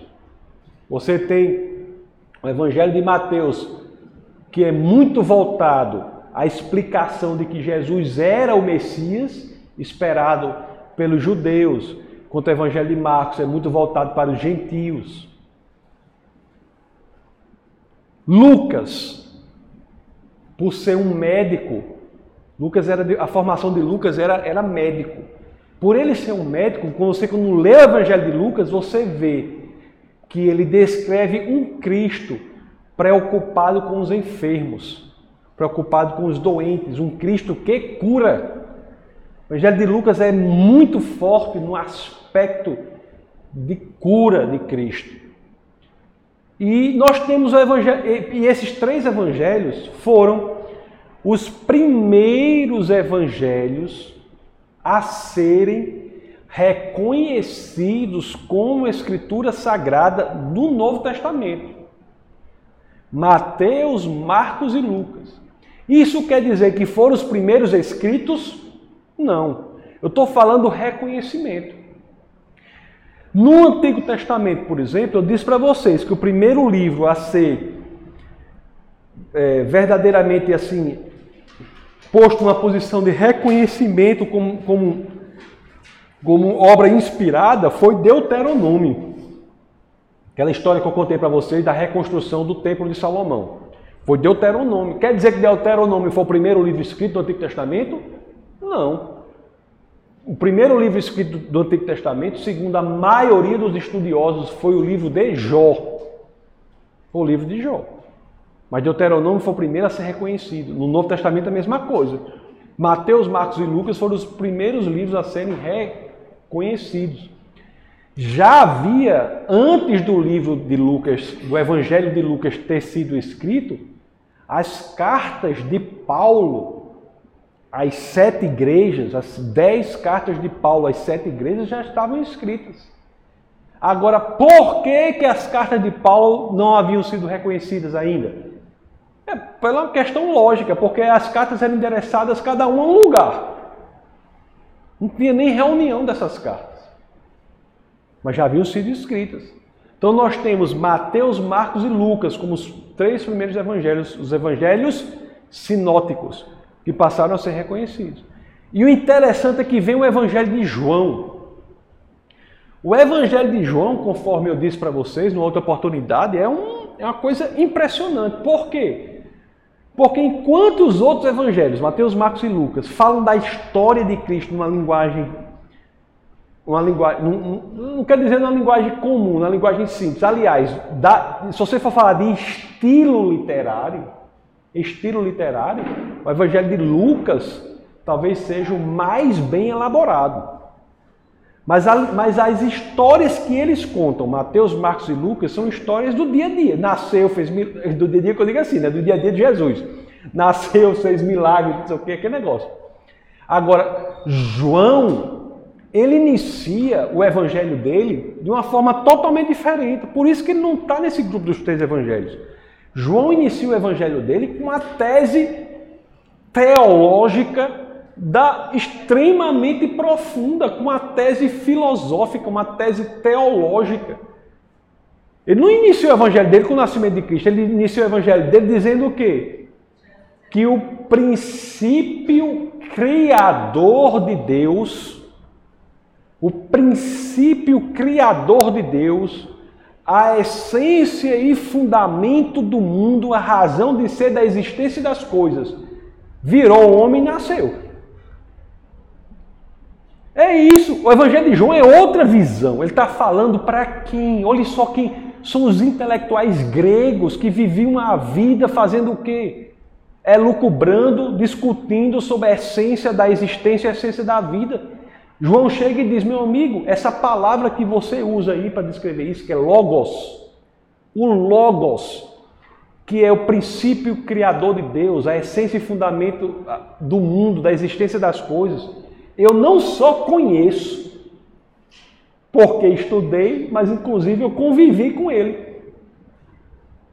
Você tem o Evangelho de Mateus, que é muito voltado à explicação de que Jesus era o Messias, esperado pelos judeus, enquanto o Evangelho de Marcos é muito voltado para os gentios. Lucas, por ser um médico, Lucas era de, a formação de Lucas era, era médico. Por ele ser um médico, quando você quando lê o Evangelho de Lucas, você vê que ele descreve um Cristo preocupado com os enfermos, preocupado com os doentes, um Cristo que cura. O Evangelho de Lucas é muito forte no aspecto de cura de Cristo. E nós temos o evangelho, e esses três evangelhos foram os primeiros evangelhos a serem reconhecidos como escritura sagrada do Novo Testamento. Mateus, Marcos e Lucas. Isso quer dizer que foram os primeiros escritos? Não. Eu estou falando reconhecimento. No Antigo Testamento, por exemplo, eu disse para vocês que o primeiro livro a ser é, verdadeiramente assim, posto numa posição de reconhecimento como, como, como obra inspirada foi Deuteronômio. Aquela história que eu contei para vocês da reconstrução do Templo de Salomão. Foi Deuteronômio. Quer dizer que Deuteronômio foi o primeiro livro escrito do Antigo Testamento? Não. O primeiro livro escrito do Antigo Testamento, segundo a maioria dos estudiosos, foi o livro de Jó. Foi o livro de Jó. Mas Deuteronômio foi o primeiro a ser reconhecido. No Novo Testamento a mesma coisa. Mateus, Marcos e Lucas foram os primeiros livros a serem reconhecidos. Já havia, antes do livro de Lucas, do Evangelho de Lucas ter sido escrito, as cartas de Paulo, as sete igrejas, as dez cartas de Paulo, as sete igrejas já estavam escritas. Agora, por que, que as cartas de Paulo não haviam sido reconhecidas ainda? É pela questão lógica, porque as cartas eram endereçadas cada uma a um lugar. Não tinha nem reunião dessas cartas. Mas já haviam sido escritas. Então nós temos Mateus, Marcos e Lucas como os três primeiros evangelhos, os evangelhos sinóticos, que passaram a ser reconhecidos. E o interessante é que vem o Evangelho de João. O Evangelho de João, conforme eu disse para vocês, numa outra oportunidade, é, um, é uma coisa impressionante. Por quê? Porque enquanto os outros Evangelhos, Mateus, Marcos e Lucas, falam da história de Cristo numa linguagem, uma linguagem não, não, não quero dizer numa linguagem comum, na linguagem simples. Aliás, da, se você for falar de estilo literário, estilo literário, o Evangelho de Lucas talvez seja o mais bem elaborado. Mas, a, mas as histórias que eles contam, Mateus, Marcos e Lucas, são histórias do dia a dia. Nasceu, fez milagres, do dia a dia que eu digo assim, né? Do dia a dia de Jesus. Nasceu, fez milagres, não sei o que, aquele negócio. Agora, João, ele inicia o Evangelho dele de uma forma totalmente diferente. Por isso que ele não está nesse grupo dos três Evangelhos. João inicia o evangelho dele com a tese teológica da, extremamente profunda, com uma tese filosófica, uma tese teológica. Ele não inicia o evangelho dele com o nascimento de Cristo, ele inicia o evangelho dele dizendo o quê? Que o princípio criador de Deus o princípio criador de Deus, a essência e fundamento do mundo, a razão de ser da existência das coisas, virou homem e nasceu. É isso. O Evangelho de João é outra visão. Ele está falando para quem? Olha só quem são os intelectuais gregos que viviam a vida fazendo o quê? Elucubrando, discutindo sobre a essência da existência e a essência da vida. João chega e diz, meu amigo, essa palavra que você usa aí para descrever isso, que é Logos, o Logos, que é o princípio criador de Deus, a essência e fundamento do mundo, da existência das coisas, eu não só conheço, porque estudei, mas inclusive eu convivi com ele.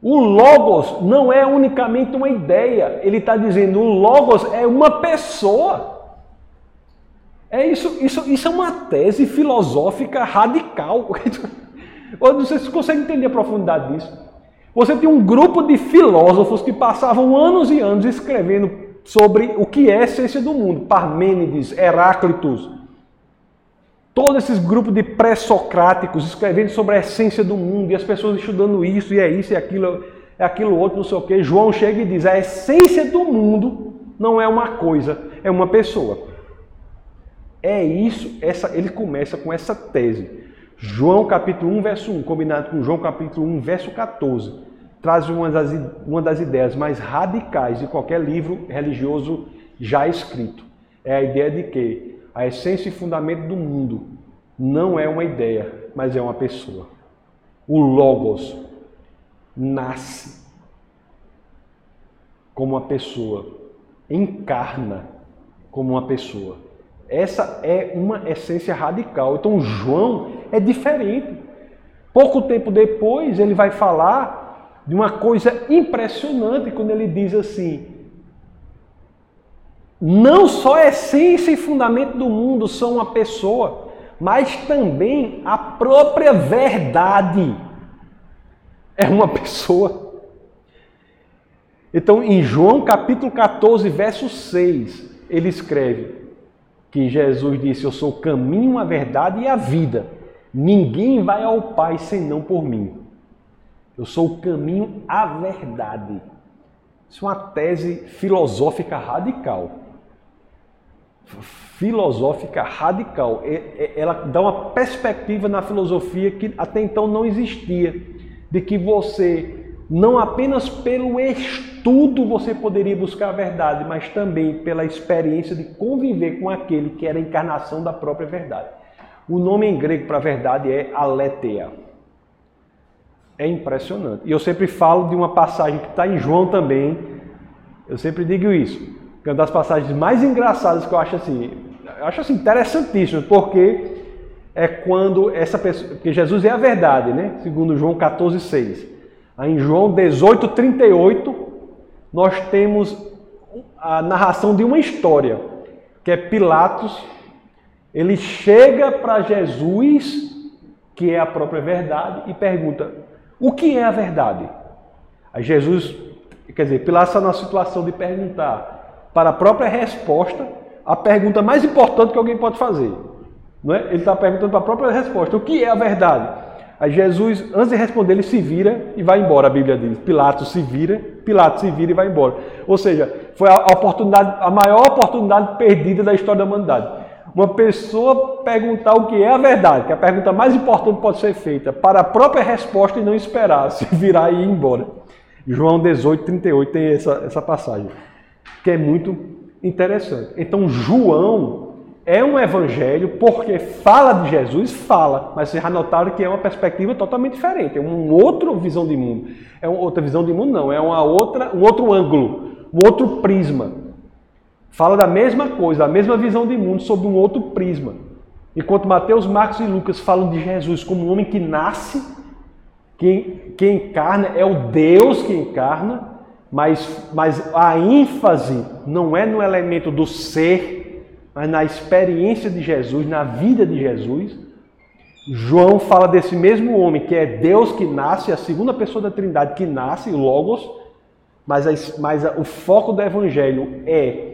O Logos não é unicamente uma ideia, ele está dizendo, o Logos é uma pessoa. É isso, isso, isso é uma tese filosófica radical. Eu não sei se você consegue entender a profundidade disso. Você tem um grupo de filósofos que passavam anos e anos escrevendo sobre o que é a essência do mundo. Parmênides, Heráclito, todos esses grupos de pré-socráticos escrevendo sobre a essência do mundo e as pessoas estudando isso, e é isso, e aquilo, é aquilo outro, não sei o quê. João chega e diz, a essência do mundo não é uma coisa, é uma pessoa. É isso, essa, ele começa com essa tese. João capítulo um, verso um, combinado com João capítulo um, verso catorze, traz uma das, uma das ideias mais radicais de qualquer livro religioso já escrito. É a ideia de que a essência e fundamento do mundo não é uma ideia, mas é uma pessoa. O Logos nasce como uma pessoa, encarna como uma pessoa. Essa é uma essência radical. Então, João é diferente. Pouco tempo depois, ele vai falar de uma coisa impressionante quando ele diz assim, não só a essência e fundamento do mundo são uma pessoa, mas também a própria verdade é uma pessoa. Então, em João capítulo catorze, verso seis, ele escreve, que Jesus disse, eu sou o caminho, a verdade e a vida. Ninguém vai ao Pai senão por mim. Eu sou o caminho, a verdade. Isso é uma tese filosófica radical. Filosófica radical. Ela dá uma perspectiva na filosofia que até então não existia, de que você, não apenas pelo estudo você poderia buscar a verdade, mas também pela experiência de conviver com aquele que era a encarnação da própria verdade. O nome em grego para a verdade é Aleteia. É impressionante. E eu sempre falo de uma passagem que está em João também. Eu sempre digo isso. É uma das passagens mais engraçadas que eu acho assim, eu acho assim interessantíssima, porque é quando essa pessoa, porque Jesus é a verdade, né? Segundo João catorze, seis. Aí em João dezoito, trinta e oito, nós temos a narração de uma história, que é Pilatos, ele chega para Jesus, que é a própria verdade, e pergunta, o que é a verdade? Aí Jesus, quer dizer, Pilatos está na situação de perguntar para a própria resposta, a pergunta mais importante que alguém pode fazer. Não é? Ele está perguntando para a própria resposta, o que é a verdade? Aí Jesus, antes de responder, ele se vira e vai embora, a Bíblia diz. Pilatos se vira, Pilatos se vira e vai embora. Ou seja, foi a, oportunidade, a maior oportunidade perdida da história da humanidade. Uma pessoa perguntar o que é a verdade, que é a pergunta mais importante que pode ser feita, para a própria resposta e não esperar, se virar e ir embora. João dezoito, trinta e oito tem essa, essa passagem, que é muito interessante. Então, João... é um evangelho porque fala de Jesus, fala, mas vocês já notaram que é uma perspectiva totalmente diferente, é uma outra visão de mundo, é uma outra visão de mundo não, é uma outra, um outro ângulo, um outro prisma. Fala da mesma coisa, da mesma visão de mundo sob um outro prisma. Enquanto Mateus, Marcos e Lucas falam de Jesus como um homem que nasce, que, que encarna, é o Deus que encarna, mas, mas a ênfase não é no elemento do ser, mas na experiência de Jesus, na vida de Jesus, João fala desse mesmo homem, que é Deus que nasce, a segunda pessoa da Trindade que nasce, o Logos, mas, a, mas a, o foco do Evangelho é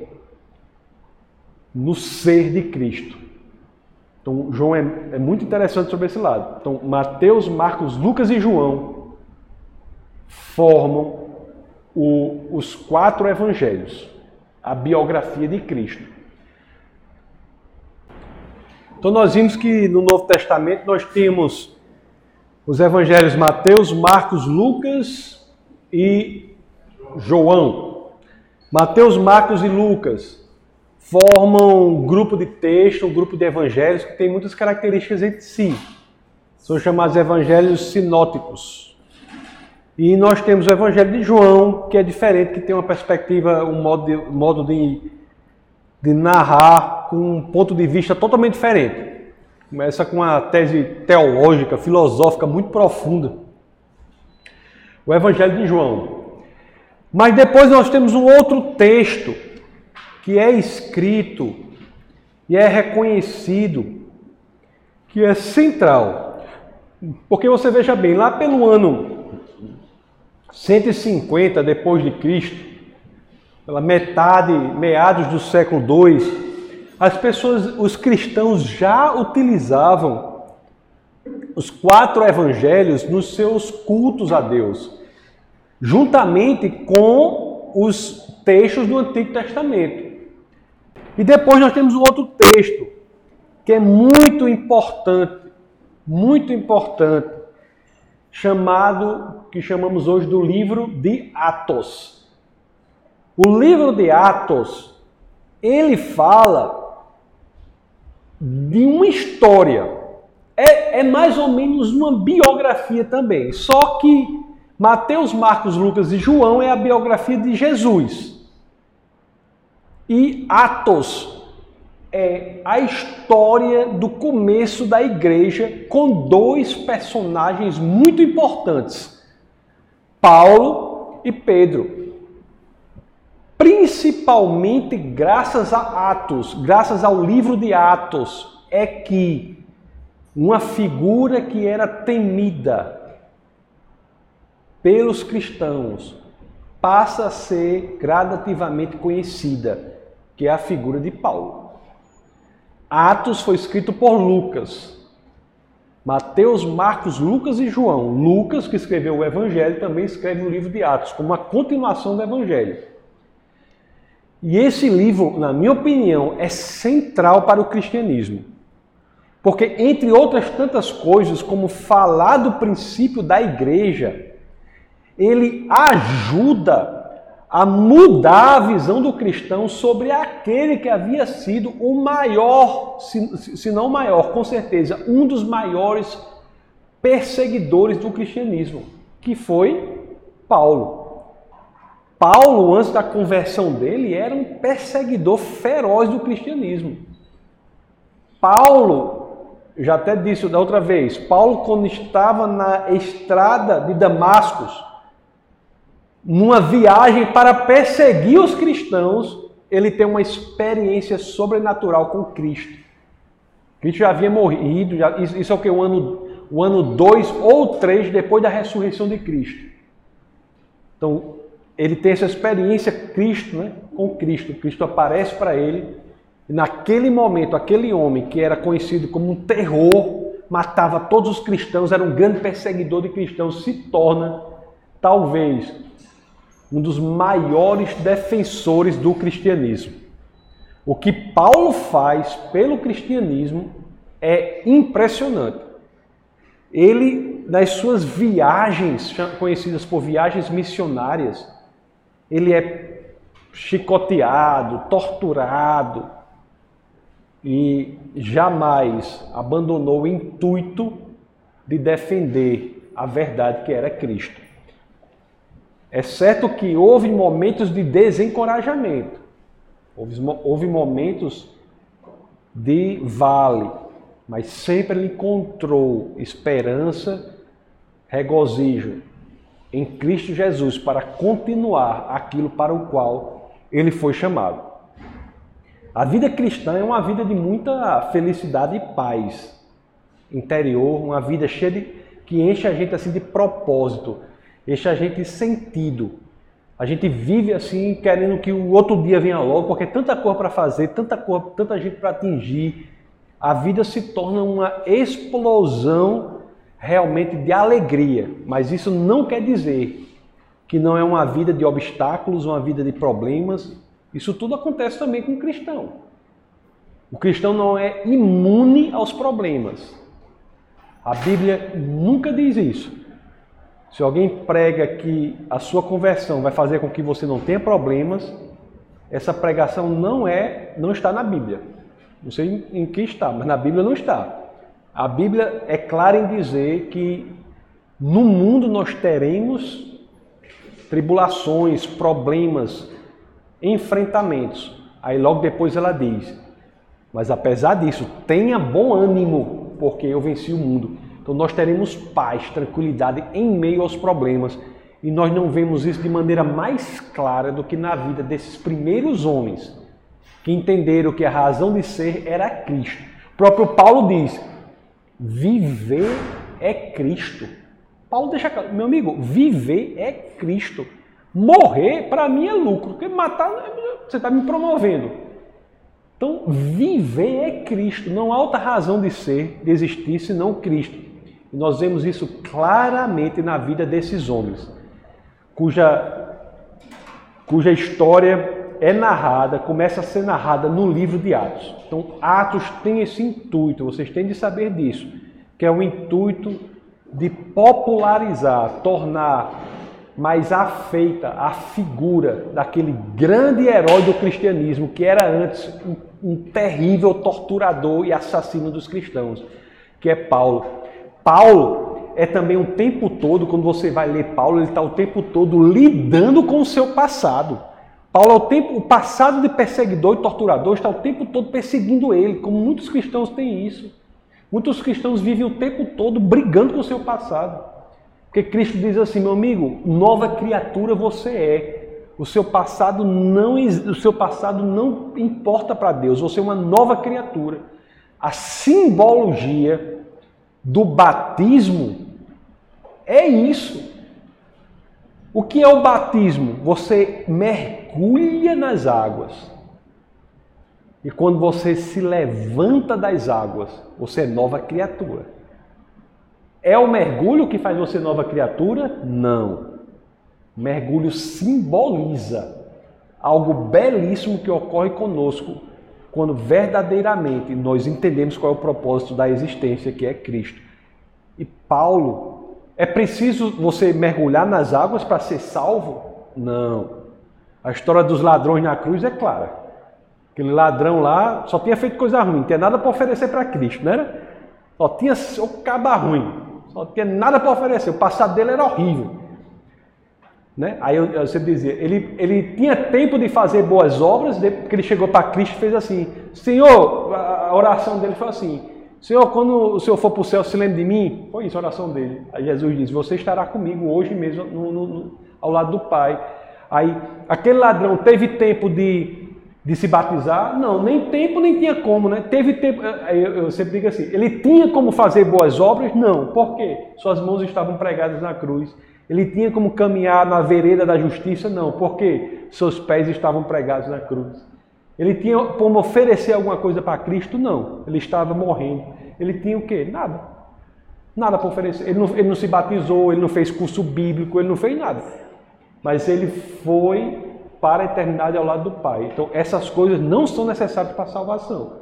no ser de Cristo, Então, João é, é muito interessante sobre esse lado. Então, Mateus, Marcos, Lucas e João formam o, os quatro evangelhos, a biografia de Cristo. Então, nós vimos que no Novo Testamento nós temos os evangelhos Mateus, Marcos, Lucas e João. Mateus, Marcos e Lucas formam um grupo de texto, um grupo de evangelhos que tem muitas características entre si. São chamados evangelhos sinóticos. E nós temos o evangelho de João, que é diferente, que tem uma perspectiva, um modo de, um modo de, de narrar com um ponto de vista totalmente diferente. Começa com uma tese teológica, filosófica muito profunda. O evangelho de João. Mas depois nós temos um outro texto que é escrito e é reconhecido, que é central. Porque você veja bem, lá pelo ano cento e cinquenta depois de Cristo, pela metade, meados do século dois, as pessoas, os cristãos já utilizavam os quatro evangelhos nos seus cultos a Deus, juntamente com os textos do Antigo Testamento. E depois nós temos um outro texto, que é muito importante, muito importante, chamado, que chamamos hoje do livro de Atos. O livro de Atos, ele fala de uma história, é, é mais ou menos uma biografia também, só que Mateus, Marcos, Lucas e João é a biografia de Jesus. E Atos é a história do começo da igreja com dois personagens muito importantes, Paulo e Pedro. Principalmente graças a Atos, graças ao livro de Atos, é que uma figura que era temida pelos cristãos passa a ser gradativamente conhecida, que é a figura de Paulo. Atos foi escrito por Lucas. Mateus, Marcos, Lucas e João. Lucas, que escreveu o Evangelho, também escreve o livro de Atos, como uma continuação do Evangelho. E esse livro, na minha opinião, é central para o cristianismo. Porque, entre outras tantas coisas, como falar do princípio da igreja, ele ajuda a mudar a visão do cristão sobre aquele que havia sido o maior, se não o maior, com certeza, um dos maiores perseguidores do cristianismo, que foi Paulo. Paulo, antes da conversão dele, era um perseguidor feroz do cristianismo. Paulo, eu já até disse da outra vez, Paulo, quando estava na estrada de Damasco, numa viagem para perseguir os cristãos, ele tem uma experiência sobrenatural com Cristo. Cristo já havia morrido, já, isso é o que? O ano, o ano dois ou três depois da ressurreição de Cristo. Então, ele tem essa experiência Cristo, né, com Cristo. Cristo aparece para ele. E naquele momento, aquele homem que era conhecido como um terror, matava todos os cristãos, era um grande perseguidor de cristãos, se torna, talvez, um dos maiores defensores do cristianismo. O que Paulo faz pelo cristianismo é impressionante. Ele, nas suas viagens, conhecidas por viagens missionárias, ele é chicoteado, torturado e jamais abandonou o intuito de defender a verdade que era Cristo. É certo que houve momentos de desencorajamento, houve momentos de vale, mas sempre ele encontrou esperança, regozijo em Cristo Jesus para continuar aquilo para o qual ele foi chamado. A vida cristã é uma vida de muita felicidade e paz interior, uma vida cheia de, que enche a gente assim de propósito, deixa a gente sentido. A gente vive assim, querendo que o outro dia venha logo, porque é tanta coisa para fazer, tanta, coisa, tanta gente para atingir, a vida se torna uma explosão realmente de alegria. Mas isso não quer dizer que não é uma vida de obstáculos, uma vida de problemas. Isso tudo acontece também com o cristão. O cristão não é imune aos problemas. A Bíblia nunca diz isso. Se alguém prega que a sua conversão vai fazer com que você não tenha problemas, essa pregação não é, não está na Bíblia. Não sei em que está, mas na Bíblia não está. A Bíblia é clara em dizer que no mundo nós teremos tribulações, problemas, enfrentamentos. Aí logo depois ela diz: mas apesar disso, tenha bom ânimo, porque eu venci o mundo. Então nós teremos paz, tranquilidade em meio aos problemas. E nós não vemos isso de maneira mais clara do que na vida desses primeiros homens que entenderam que a razão de ser era Cristo. O próprio Paulo diz: viver é Cristo. Paulo deixa claro, meu amigo, viver é Cristo. Morrer para mim é lucro, porque matar você está me promovendo. Então viver é Cristo, não há outra razão de ser, de existir senão Cristo. E nós vemos isso claramente na vida desses homens, cuja, cuja história é narrada, começa a ser narrada no livro de Atos. Então Atos tem esse intuito, vocês têm de saber disso, que é o intuito de popularizar, tornar mais afeita a figura daquele grande herói do cristianismo, que era antes um, um terrível torturador e assassino dos cristãos, que é Paulo. Paulo é também o tempo todo, quando você vai ler Paulo, ele está o tempo todo lidando com o seu passado. Paulo, é o, tempo, o passado de perseguidor e torturador está o tempo todo perseguindo ele, como muitos cristãos têm isso. Muitos cristãos vivem o tempo todo brigando com o seu passado. Porque Cristo diz assim, meu amigo, nova criatura você é. O seu passado não, o seu passado não importa para Deus, você é uma nova criatura. A simbologia do batismo é isso. O que é o batismo? Você mergulha nas águas. E quando você se levanta das águas, você é nova criatura. É o mergulho que faz você nova criatura? Não. O mergulho simboliza algo belíssimo que ocorre conosco quando verdadeiramente nós entendemos qual é o propósito da existência, que é Cristo. E Paulo, é preciso você mergulhar nas águas para ser salvo? Não. A história dos ladrões na cruz é clara. Aquele ladrão lá só tinha feito coisa ruim, não tinha nada para oferecer para Cristo, não era? Só tinha o caba ruim. Só tinha nada para oferecer, o passado dele era horrível. Né? Aí você dizia, ele, ele tinha tempo de fazer boas obras, porque ele chegou para Cristo e fez assim, Senhor, a oração dele foi assim, Senhor, quando o Senhor for para o céu, se lembre de mim? Foi isso a oração dele. Aí Jesus disse, você estará comigo hoje mesmo no, no, no, ao lado do Pai. Aí aquele ladrão teve tempo de... de se batizar? Não, nem tempo, nem tinha como, né? Teve tempo, eu, eu sempre digo assim, ele tinha como fazer boas obras? Não, por quê? Suas mãos estavam pregadas na cruz. Ele tinha como caminhar na vereda da justiça? Não, por quê? Seus pés estavam pregados na cruz. Ele tinha como oferecer alguma coisa para Cristo? Não, ele estava morrendo. Ele tinha o quê? Nada. Nada para oferecer. Ele não, ele não se batizou, ele não fez curso bíblico, ele não fez nada. Mas ele foi... para a eternidade ao lado do Pai. Então, essas coisas não são necessárias para a salvação,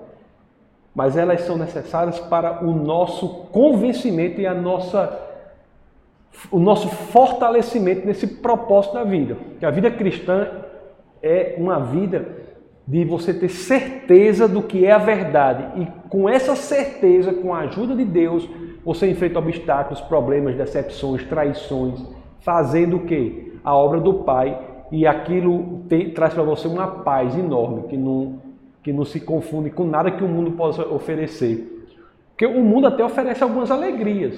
mas elas são necessárias para o nosso convencimento e a nossa, o nosso fortalecimento nesse propósito da vida. Porque a vida cristã é uma vida de você ter certeza do que é a verdade. E com essa certeza, com a ajuda de Deus, você enfrenta obstáculos, problemas, decepções, traições, fazendo o quê? A obra do Pai. E aquilo tem, traz para você uma paz enorme, que não, que não se confunde com nada que o mundo possa oferecer. Porque o mundo até oferece algumas alegrias.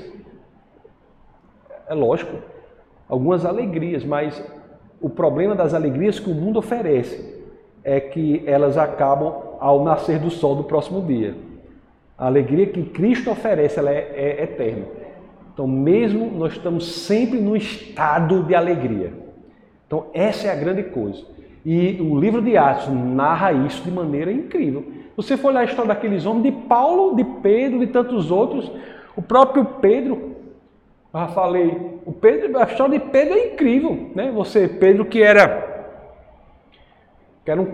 É lógico, algumas alegrias, mas o problema das alegrias que o mundo oferece é que elas acabam ao nascer do sol do próximo dia. A alegria que Cristo oferece, ela é, é eterna. Então, mesmo nós estamos sempre no estado de alegria. Então, essa é a grande coisa. E o livro de Atos narra isso de maneira incrível. você for olhar a história daqueles homens, de Paulo, de Pedro, de tantos outros, o próprio Pedro, já falei, o Pedro, a história de Pedro é incrível, né? Você, Pedro, que era, que era, um,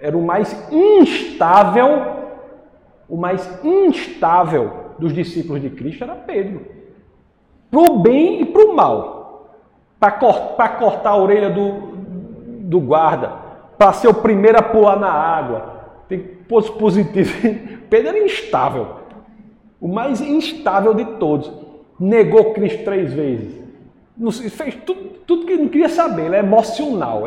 era o mais instável, o mais instável dos discípulos de Cristo era Pedro, para o bem e para o mal, para cortar, cortar a orelha do, do guarda, para ser o primeiro a pular na água, tem pontos positivos. Pedro era instável, o mais instável de todos, negou Cristo três vezes, fez tudo, tudo que não queria saber, ele é emocional,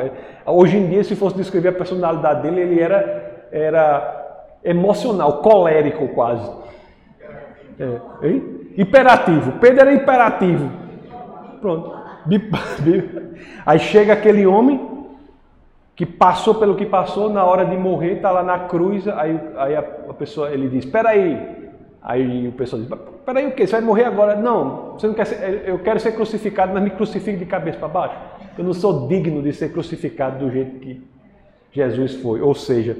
hoje em dia se fosse descrever a personalidade dele, ele era, era emocional, colérico quase, é, hein? Imperativo, Pedro era imperativo, pronto, aí chega aquele homem que passou pelo que passou, na hora de morrer, está lá na cruz, aí, aí a, a pessoa, ele diz, espera aí, aí o pessoal diz, espera aí o quê? Você vai morrer agora? Não, você não quer ser, eu quero ser crucificado, mas me crucifique de cabeça para baixo, eu não sou digno de ser crucificado do jeito que Jesus foi, ou seja,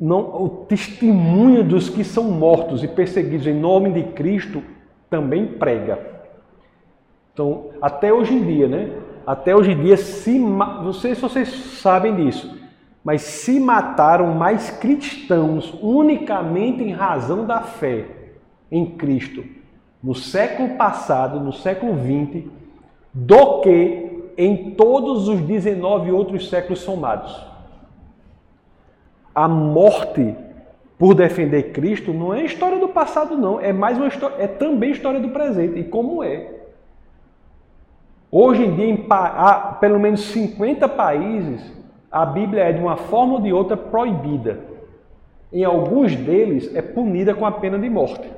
não, o testemunho dos que são mortos e perseguidos em nome de Cristo também prega. Então, até hoje em dia, né? Até hoje em dia, se, não sei se vocês sabem disso, mas se mataram mais cristãos unicamente em razão da fé em Cristo no século passado, no século vinte, do que em todos os dezenove outros séculos somados. A morte por defender Cristo não é história do passado, não. É, mais uma história, é também história do presente. E como é? Hoje em dia, em há pelo menos cinquenta países, a Bíblia é, de uma forma ou de outra, proibida. Em alguns deles, é punida com a pena de morte.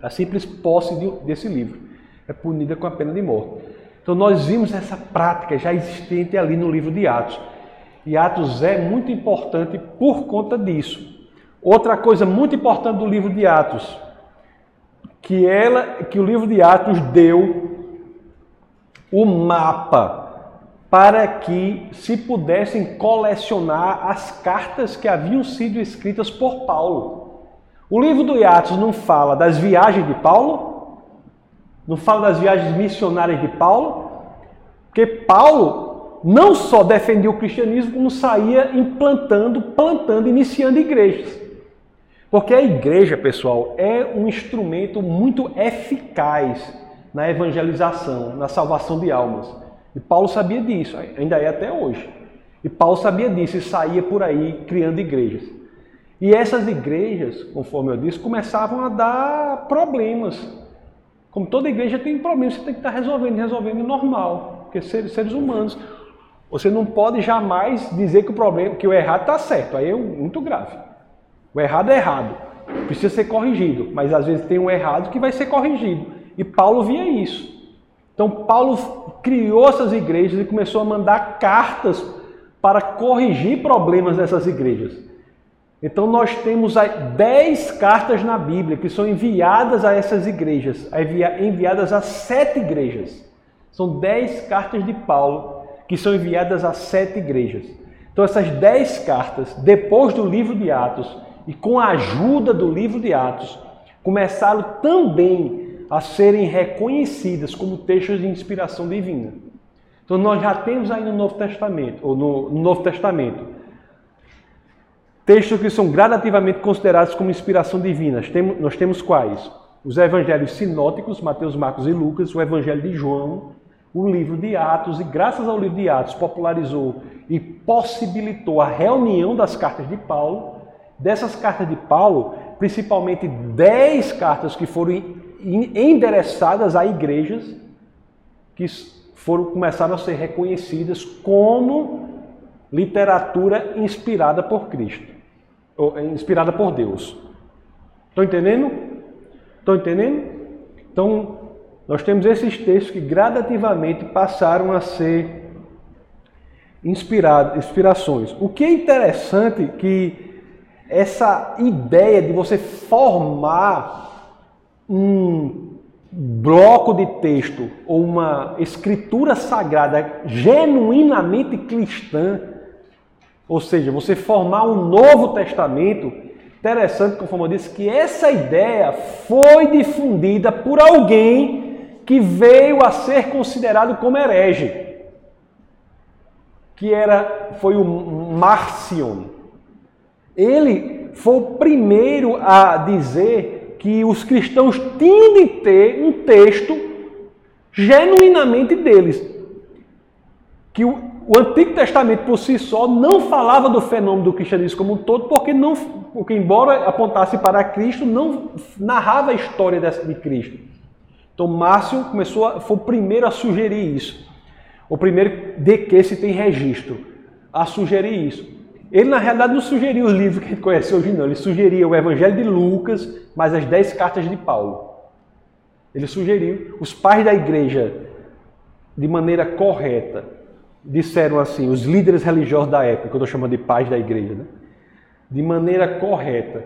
A simples posse de, desse livro é punida com a pena de morte. Então, nós vimos essa prática já existente ali no livro de Atos. E Atos é muito importante por conta disso. Outra coisa muito importante do livro de Atos, que, ela, que o livro de Atos deu o mapa para que se pudessem colecionar as cartas que haviam sido escritas por Paulo. O livro do Atos não fala das viagens de Paulo, não fala das viagens missionárias de Paulo, porque Paulo não só defendia o cristianismo, como saía implantando, plantando, iniciando igrejas. Porque a igreja, pessoal, é um instrumento muito eficaz na evangelização, na salvação de almas. E Paulo sabia disso, ainda é até hoje. E Paulo sabia disso e saía por aí criando igrejas. E essas igrejas, conforme eu disse, começavam a dar problemas. Como toda igreja tem problemas, você tem que estar resolvendo, resolvendo normal, porque seres, seres humanos. Você não pode jamais dizer que o problema, que o errado está certo, aí é muito grave. O errado é errado, precisa ser corrigido, mas às vezes tem um errado que vai ser corrigido. E Paulo via isso. Então, Paulo criou essas igrejas e começou a mandar cartas para corrigir problemas dessas igrejas. Então, nós temos dez cartas na Bíblia que são enviadas a essas igrejas, enviadas a sete igrejas. São dez cartas de Paulo que são enviadas a sete igrejas. Então, essas dez cartas, depois do livro de Atos e com a ajuda do livro de Atos, começaram também a serem reconhecidas como textos de inspiração divina. Então nós já temos aí no Novo Testamento, ou no, no Novo Testamento, textos que são gradativamente considerados como inspiração divina. Nós temos, nós temos quais? Os evangelhos sinóticos, Mateus, Marcos e Lucas, o evangelho de João, o livro de Atos, e graças ao livro de Atos popularizou e possibilitou a reunião das cartas de Paulo. Dessas cartas de Paulo, principalmente dez cartas que foram endereçadas a igrejas que foram, começaram a ser reconhecidas como literatura inspirada por Cristo, ou inspirada por Deus. Estão entendendo? Estão entendendo? Então, nós temos esses textos que gradativamente passaram a ser inspirados, inspirações. O que é interessante é que essa ideia de você formar um bloco de texto ou uma escritura sagrada genuinamente cristã Ou seja, você formar um Novo Testamento, interessante, conforme eu disse, que essa ideia foi difundida por alguém que veio a ser considerado como herege, que era, foi o Márcion. Ele foi o primeiro a dizer que os cristãos tinham de ter um texto genuinamente deles. Que o, o Antigo Testamento, por si só, não falava do fenômeno do cristianismo como um todo, porque, não, porque embora apontasse para Cristo, não narrava a história de Cristo. Então, Márcio começou a, foi o primeiro a sugerir isso. O primeiro de que se tem registro a sugerir isso. Ele, na realidade, não sugeria os livros que a gente conhece hoje, não. Ele sugeria o Evangelho de Lucas, mais as dez cartas de Paulo. Ele sugeriu. Os pais da igreja, de maneira correta, disseram assim, os líderes religiosos da época, que eu estou chamando de pais da igreja, né? De maneira correta,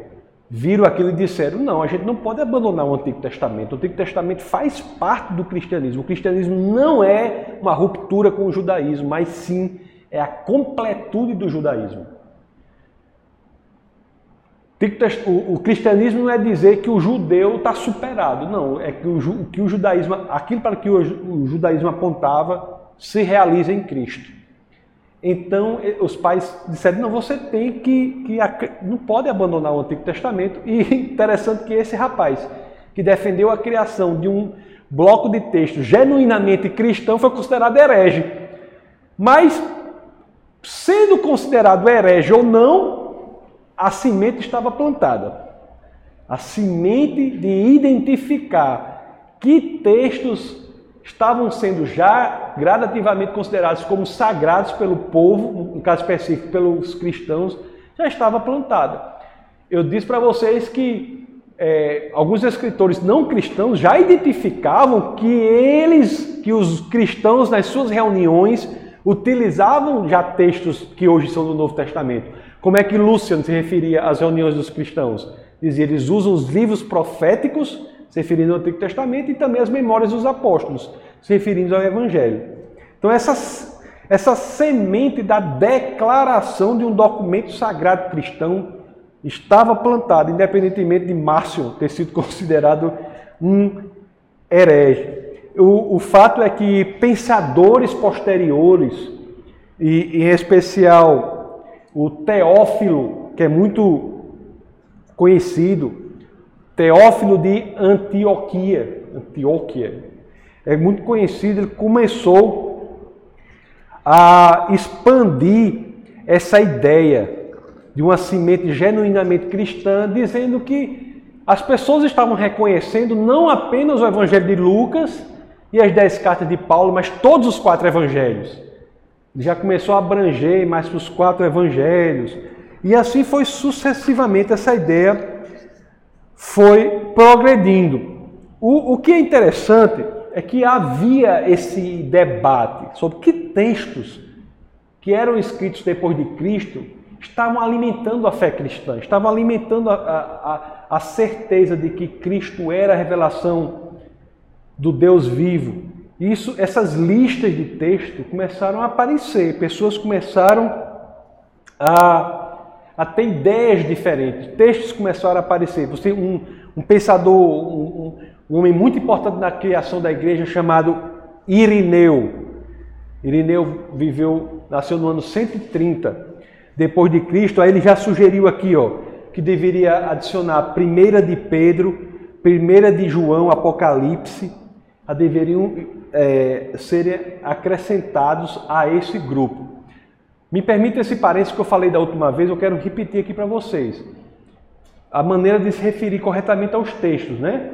viram aquilo e disseram, não, a gente não pode abandonar o Antigo Testamento. O Antigo Testamento faz parte do cristianismo. O cristianismo não é uma ruptura com o judaísmo, mas sim é a completude do judaísmo. O cristianismo não é dizer que o judeu está superado, não. É que o, que o judaísmo, aquilo para que o judaísmo apontava, se realiza em Cristo. Então, os pais disseram, não, você tem que, que não pode abandonar o Antigo Testamento. E interessante que esse rapaz, que defendeu a criação de um bloco de texto genuinamente cristão, foi considerado herege. Mas, sendo considerado herege ou não, a semente estava plantada. A semente de identificar que textos estavam sendo já gradativamente considerados como sagrados pelo povo, no caso específico pelos cristãos, já estava plantada. Eu disse para vocês que é, alguns escritores não cristãos já identificavam que eles, que os cristãos nas suas reuniões utilizavam já textos que hoje são do Novo Testamento. Como é que Lúcio se referia às reuniões dos cristãos? Dizia, eles usam os livros proféticos, se referindo ao Antigo Testamento, e também as memórias dos apóstolos, se referindo ao Evangelho. Então, essa, essa semente da declaração de um documento sagrado cristão estava plantada, independentemente de Márcio ter sido considerado um herege. O, o fato é que pensadores posteriores, e em especial o Teófilo, que é muito conhecido, Teófilo de Antioquia, Antioquia, é muito conhecido, ele começou a expandir essa ideia de uma semente genuinamente cristã, dizendo que as pessoas estavam reconhecendo não apenas o Evangelho de Lucas e as dez cartas de Paulo, mas todos os quatro evangelhos. Já começou a abranger mais para os quatro evangelhos. E assim foi sucessivamente essa ideia foi progredindo. O, o que é interessante é que havia esse debate sobre que textos que eram escritos depois de Cristo estavam alimentando a fé cristã, estavam alimentando a, a, a certeza de que Cristo era a revelação do Deus vivo. Isso, essas listas de texto começaram a aparecer, pessoas começaram a até ideias diferentes, textos começaram a aparecer. Você, um, um pensador, um, um homem muito importante na criação da igreja chamado Irineu. Irineu viveu, nasceu no ano cento e trinta depois de Cristo. Aí ele já sugeriu aqui, ó, que deveria adicionar Primeira de Pedro, Primeira de João, Apocalipse, a deveriam é, ser acrescentados a esse grupo. Me permite esse parênteses que eu falei da última vez, eu quero repetir aqui para vocês. A maneira de se referir corretamente aos textos, né?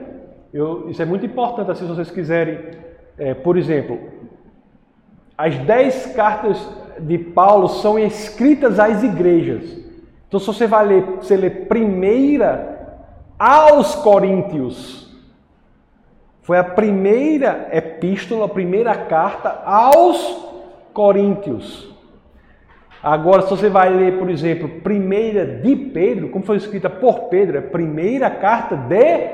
Eu, isso é muito importante, assim, se vocês quiserem. É, por exemplo, as dez cartas de Paulo são escritas às igrejas. Então, se você vai ler, você lê primeira aos Coríntios. Foi a primeira epístola, a primeira carta aos Coríntios. Agora, se você vai ler, por exemplo, Primeira de Pedro, como foi escrita por Pedro, é Primeira Carta de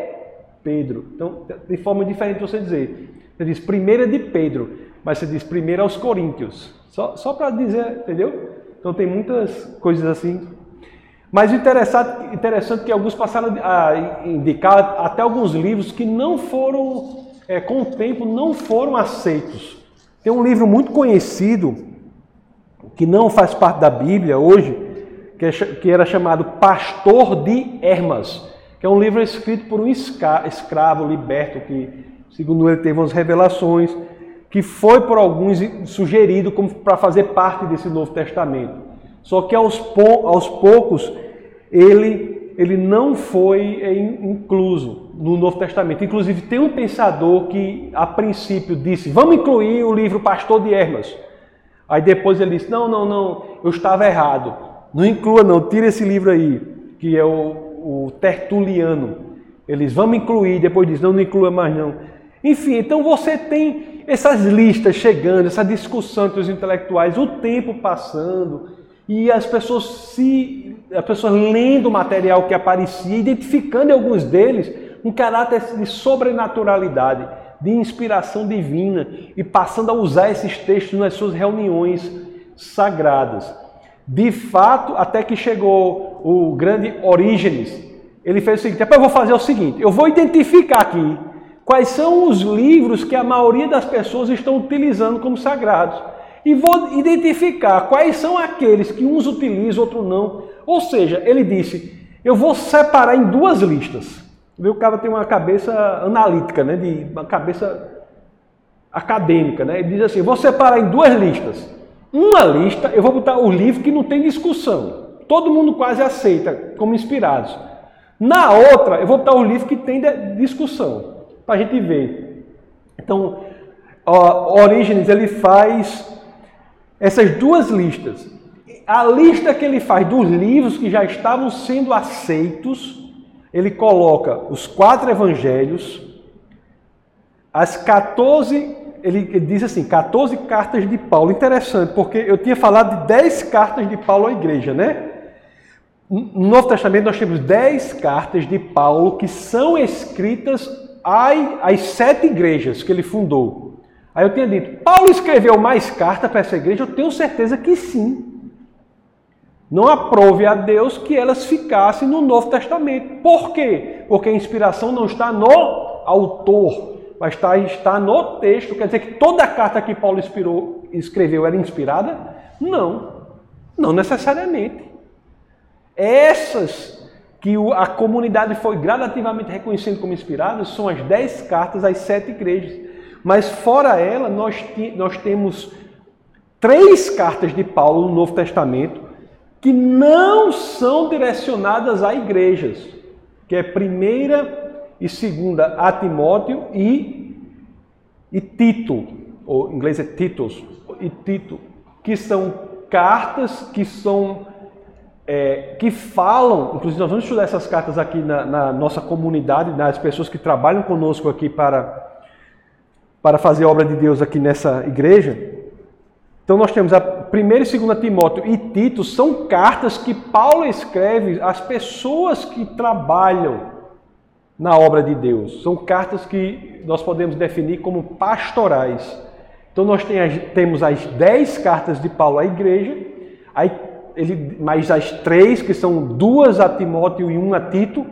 Pedro. Então, de forma diferente você dizer. Você diz Primeira de Pedro, mas você diz Primeira aos Coríntios. Só, só para dizer, entendeu? Então tem muitas coisas assim. Mas interessante, interessante que alguns passaram a indicar até alguns livros que não foram, é, com o tempo, não foram aceitos. Tem um livro muito conhecido, que não faz parte da Bíblia hoje, que, é, que era chamado Pastor de Hermas, que é um livro escrito por um escravo liberto, que, segundo ele, teve umas revelações, que foi por alguns sugerido como para fazer parte desse Novo Testamento. Só que aos, pou, aos poucos ele, ele não foi incluso no Novo Testamento. Inclusive tem um pensador que a princípio disse, vamos incluir o livro Pastor de Hermas. Aí depois ele disse, não, não, não, eu estava errado. Não inclua não, tira esse livro aí, que é o, o Tertuliano. Ele diz, vamos incluir, depois diz, não, não inclua mais não. Enfim, então você tem essas listas chegando, essa discussão entre os intelectuais, o tempo passando... E as pessoas, se, as pessoas lendo o material que aparecia, identificando em alguns deles um caráter de sobrenaturalidade, de inspiração divina, e passando a usar esses textos nas suas reuniões sagradas. De fato, até que chegou o grande Orígenes, ele fez o seguinte, depois eu vou fazer o seguinte, eu vou identificar aqui quais são os livros que a maioria das pessoas estão utilizando como sagrados. E vou identificar quais são aqueles que uns utilizam, outros não. Ou seja, ele disse, eu vou separar em duas listas. O cara tem uma cabeça analítica, né? De uma cabeça acadêmica, né? Ele diz assim, eu vou separar em duas listas. Uma lista, eu vou botar o livro que não tem discussão. Todo mundo quase aceita como inspirados. Na outra, eu vou botar o livro que tem discussão, para a gente ver. Então, Orígenes, ele faz... essas duas listas, a lista que ele faz dos livros que já estavam sendo aceitos, ele coloca os quatro evangelhos, as quatorze, ele diz assim, quatorze cartas de Paulo. Interessante, porque eu tinha falado de dez cartas de Paulo à igreja, né? No Novo Testamento nós temos dez cartas de Paulo que são escritas às sete igrejas que ele fundou. Aí eu tinha dito, Paulo escreveu mais cartas para essa igreja? Eu tenho certeza que sim. Não aprove a Deus que elas ficassem no Novo Testamento. Por quê? Porque a inspiração não está no autor, mas está, está no texto. Quer dizer que toda a carta que Paulo inspirou, escreveu era inspirada? Não. Não necessariamente. Essas que a comunidade foi gradativamente reconhecendo como inspiradas são as dez cartas às sete igrejas. Mas fora ela, nós, nós temos três cartas de Paulo no Novo Testamento que não são direcionadas a igrejas, que é primeira e segunda a Timóteo e, e Tito, ou em inglês é Titus, e Tito, que são cartas que são é, que falam, inclusive nós vamos estudar essas cartas aqui na, na nossa comunidade, nas pessoas que trabalham conosco aqui para para fazer a obra de Deus aqui nessa igreja. Então nós temos a primeira e segunda Timóteo e Tito, são cartas que Paulo escreve às pessoas que trabalham na obra de Deus. São cartas que nós podemos definir como pastorais. Então nós temos as dez cartas de Paulo à igreja, aí ele, mais as três, que são duas a Timóteo e uma a Tito,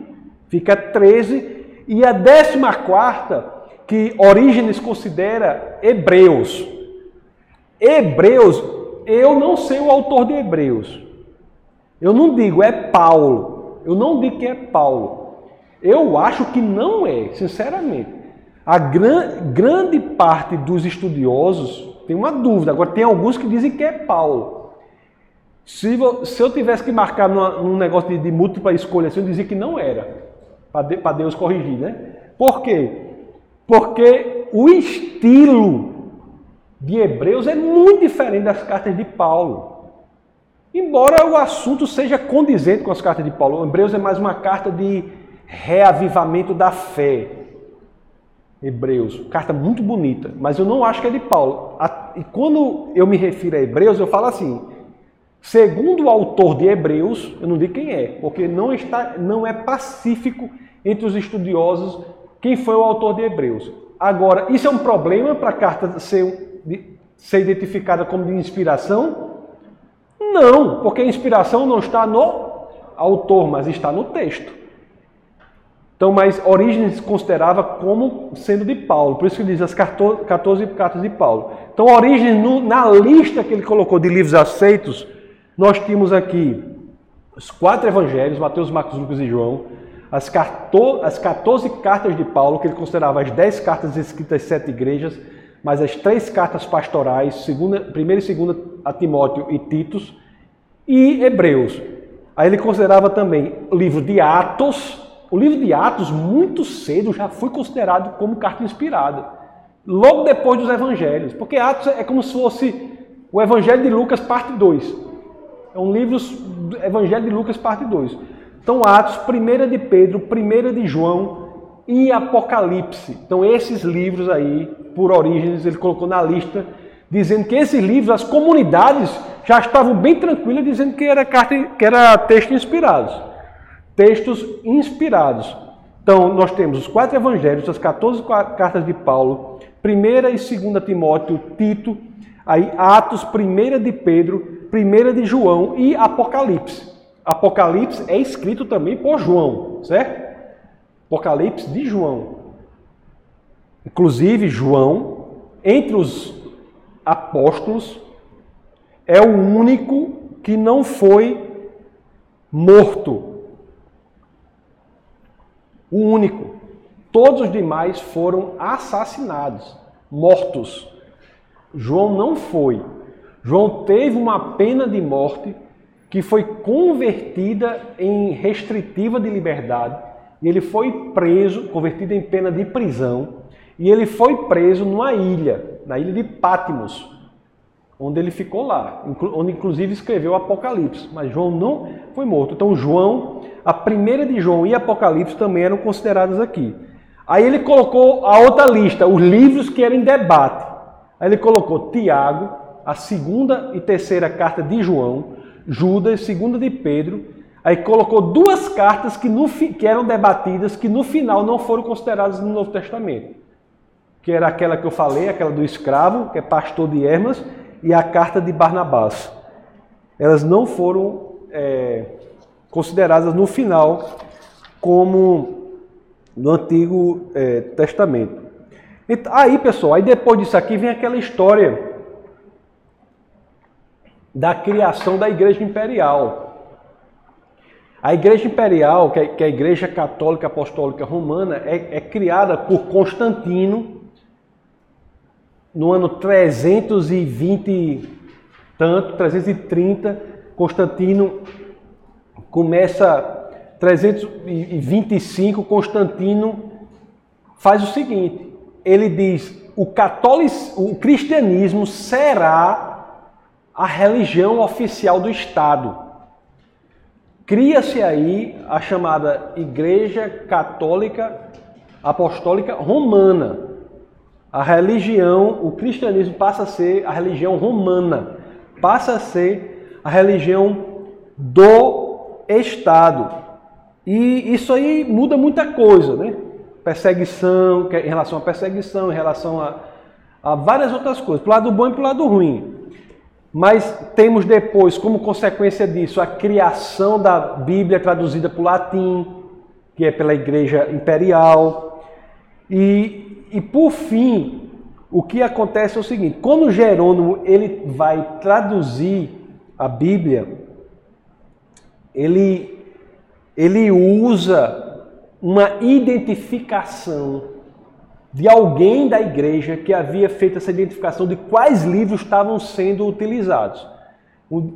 fica treze, e a décima quarta, que Orígenes considera Hebreus. Hebreus, eu não sei o autor de Hebreus. Eu não digo é Paulo. Eu não digo que é Paulo. Eu acho que não é, sinceramente. A gran, grande parte dos estudiosos tem uma dúvida. Agora, tem alguns que dizem que é Paulo. Se, se eu tivesse que marcar numa, num negócio de, de múltipla escolha, assim, eu dizia que não era. Para Deus corrigir, né? Por quê? Porque o estilo de Hebreus é muito diferente das cartas de Paulo. Embora o assunto seja condizente com as cartas de Paulo, Hebreus é mais uma carta de reavivamento da fé. Hebreus, carta muito bonita, mas eu não acho que é de Paulo. E quando eu me refiro a Hebreus, eu falo assim, segundo o autor de Hebreus, eu não digo quem é, porque não, está, não é pacífico entre os estudiosos quem foi o autor de Hebreus. Agora, isso é um problema para a carta ser, ser identificada como de inspiração? Não, porque a inspiração não está no autor, mas está no texto. Então, mas Orígenes considerava como sendo de Paulo, por isso que diz as quatorze cartas de Paulo. Então, Orígenes, na lista que ele colocou de livros aceitos, nós tínhamos aqui os quatro evangelhos, Mateus, Marcos, Lucas e João, as quatorze cartas de Paulo, que ele considerava as dez cartas escritas às sete igrejas, mas as três cartas pastorais, segunda, primeira e segunda a Timóteo e Titos, e Hebreus. Aí ele considerava também o livro de Atos. O livro de Atos, muito cedo, já foi considerado como carta inspirada, logo depois dos evangelhos, porque Atos é como se fosse o Evangelho de Lucas, parte dois. É um livro, Evangelho de Lucas, parte dois. Então, Atos, primeira de Pedro, primeira de João e Apocalipse. Então, esses livros aí, por Orígenes, ele colocou na lista, dizendo que esses livros, as comunidades, já estavam bem tranquilas, dizendo que era, carta, que era texto inspirados. Textos inspirados. Então, nós temos os quatro evangelhos, as quatorze cartas de Paulo, primeira e segunda Timóteo, Tito, aí Atos, primeira de Pedro, primeira de João e Apocalipse. Apocalipse é escrito também por João, certo? Apocalipse de João. Inclusive, João, entre os apóstolos, é o único que não foi morto. O único. Todos os demais foram assassinados, mortos. João não foi. João teve uma pena de morte que foi convertida em restritiva de liberdade. E ele foi preso, convertido em pena de prisão, e ele foi preso numa ilha, na ilha de Patmos, onde ele ficou lá, onde inclusive escreveu Apocalipse, mas João não foi morto. Então João, a primeira de João e Apocalipse também eram consideradas aqui. Aí ele colocou a outra lista, os livros que eram em debate. Aí ele colocou Tiago, a segunda e terceira carta de João, Judas, segunda de Pedro. Aí colocou duas cartas que, no, que eram debatidas, que no final não foram consideradas no Novo Testamento. Que era aquela que eu falei, aquela do escravo, que é Pastor de Hermas, e a carta de Barnabás. Elas não foram é, consideradas no final como no Antigo é, Testamento. Então, aí, pessoal, aí depois disso aqui vem aquela história da criação da Igreja Imperial. A Igreja Imperial, que é a Igreja Católica Apostólica Romana, é, é criada por Constantino no ano trezentos e vinte tanto, trezentos e trinta. Constantino começa trezentos e vinte e cinco. Constantino faz o seguinte, ele diz: o catolicismo, o cristianismo será a religião oficial do Estado. Cria-se aí a chamada Igreja Católica Apostólica Romana. A religião, o cristianismo passa a ser a religião romana, passa a ser a religião do Estado. E isso aí muda muita coisa, né? Perseguição, em relação à perseguição, em relação a, a várias outras coisas, pro lado bom e pro lado ruim. Mas temos depois, como consequência disso, a criação da Bíblia traduzida para o latim, que é pela Igreja Imperial. E, e, por fim, o que acontece é o seguinte: quando Jerônimo ele vai traduzir a Bíblia, ele, ele usa uma identificação de alguém da igreja que havia feito essa identificação de quais livros estavam sendo utilizados.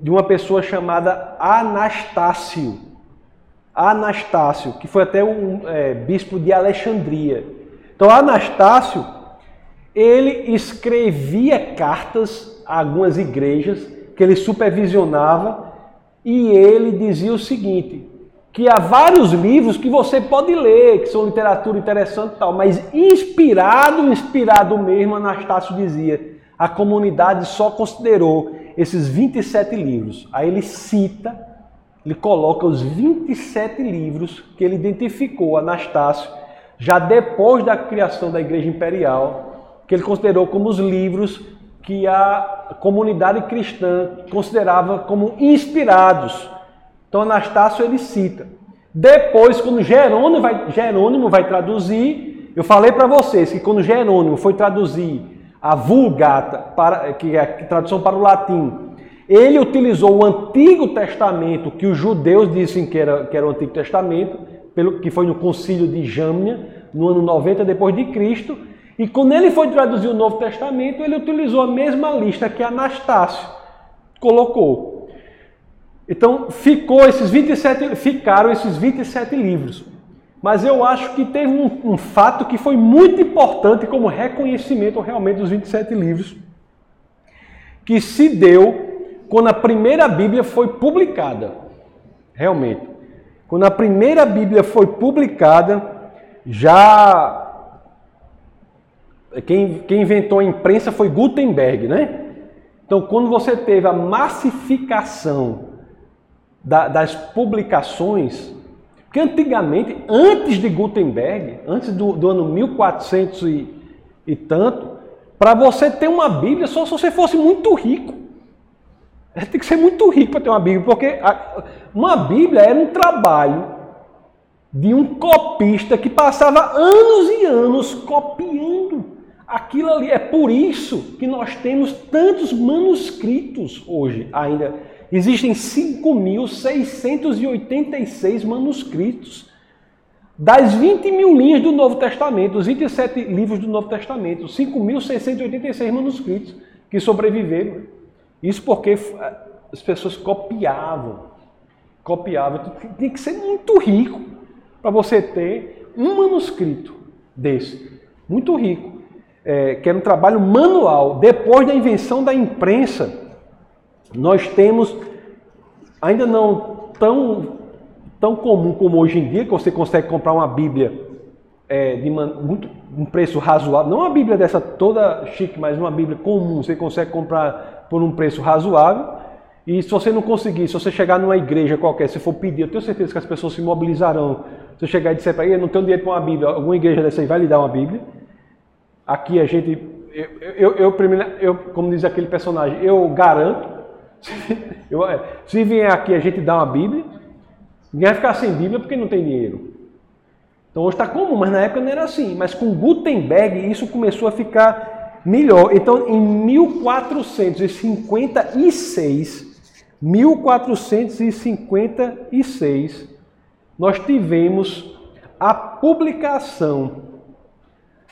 De uma pessoa chamada Anastácio. Anastácio, que foi até um é, bispo de Alexandria. Então, Anastácio, ele escrevia cartas a algumas igrejas que ele supervisionava e ele dizia o seguinte, que há vários livros que você pode ler, que são literatura interessante e tal, mas inspirado, inspirado mesmo, Anastácio dizia, a comunidade só considerou esses vinte e sete livros. Aí ele cita, ele coloca os vinte e sete livros que ele identificou, Anastácio, já depois da criação da Igreja Imperial, que ele considerou como os livros que a comunidade cristã considerava como inspirados. Então, Anastácio, ele cita. Depois, quando Jerônimo vai, Jerônimo vai traduzir, eu falei para vocês que quando Jerônimo foi traduzir a Vulgata, para, que é a tradução para o latim, ele utilizou o Antigo Testamento, que os judeus dizem que era, que era o Antigo Testamento, pelo, que foi no Concílio de Jamnia, no ano noventa depois de Cristo, e quando ele foi traduzir o Novo Testamento, ele utilizou a mesma lista que Anastácio colocou. Então, ficou esses vinte e sete, ficaram esses vinte e sete livros. Mas eu acho que teve um, um fato que foi muito importante como reconhecimento realmente dos vinte e sete livros, que se deu quando a primeira Bíblia foi publicada. Realmente. Quando a primeira Bíblia foi publicada, já... Quem, quem inventou a imprensa foi Gutenberg, né? Então, quando você teve a massificação da, das publicações, porque antigamente, antes de Gutenberg, antes do, do ano mil e quatrocentos e, e tanto, para você ter uma Bíblia, só se você fosse muito rico. Tem que ser muito rico para ter uma Bíblia, porque a, uma Bíblia era um trabalho de um copista que passava anos e anos copiando aquilo ali. É por isso que nós temos tantos manuscritos hoje ainda. Existem cinco mil seiscentos e oitenta e seis manuscritos das vinte mil linhas do Novo Testamento, dos vinte e sete livros do Novo Testamento, cinco mil seiscentos e oitenta e seis manuscritos que sobreviveram. Isso porque as pessoas copiavam. Copiavam. Tem que ser muito rico para você ter um manuscrito desse. Muito rico. É, que era um trabalho manual. Depois da invenção da imprensa, nós temos, ainda não tão, tão comum como hoje em dia, que você consegue comprar uma Bíblia é, de man, muito, um preço razoável, não uma Bíblia dessa toda chique, mas uma Bíblia comum, você consegue comprar por um preço razoável, e se você não conseguir, se você chegar numa igreja qualquer, se for pedir, eu tenho certeza que as pessoas se mobilizarão, se eu chegar e disser para ele, não tenho dinheiro para uma Bíblia, alguma igreja dessa aí vai lhe dar uma Bíblia. Aqui a gente, eu, eu, eu, eu, como diz aquele personagem, eu garanto, se, eu, se vier aqui a gente dá uma Bíblia, ninguém vai ficar sem Bíblia porque não tem dinheiro. Então hoje está comum, mas na época não era assim. Mas com Gutenberg isso começou a ficar melhor. Então em mil quatrocentos e cinquenta e seis, mil quatrocentos e cinquenta e seis, nós tivemos a publicação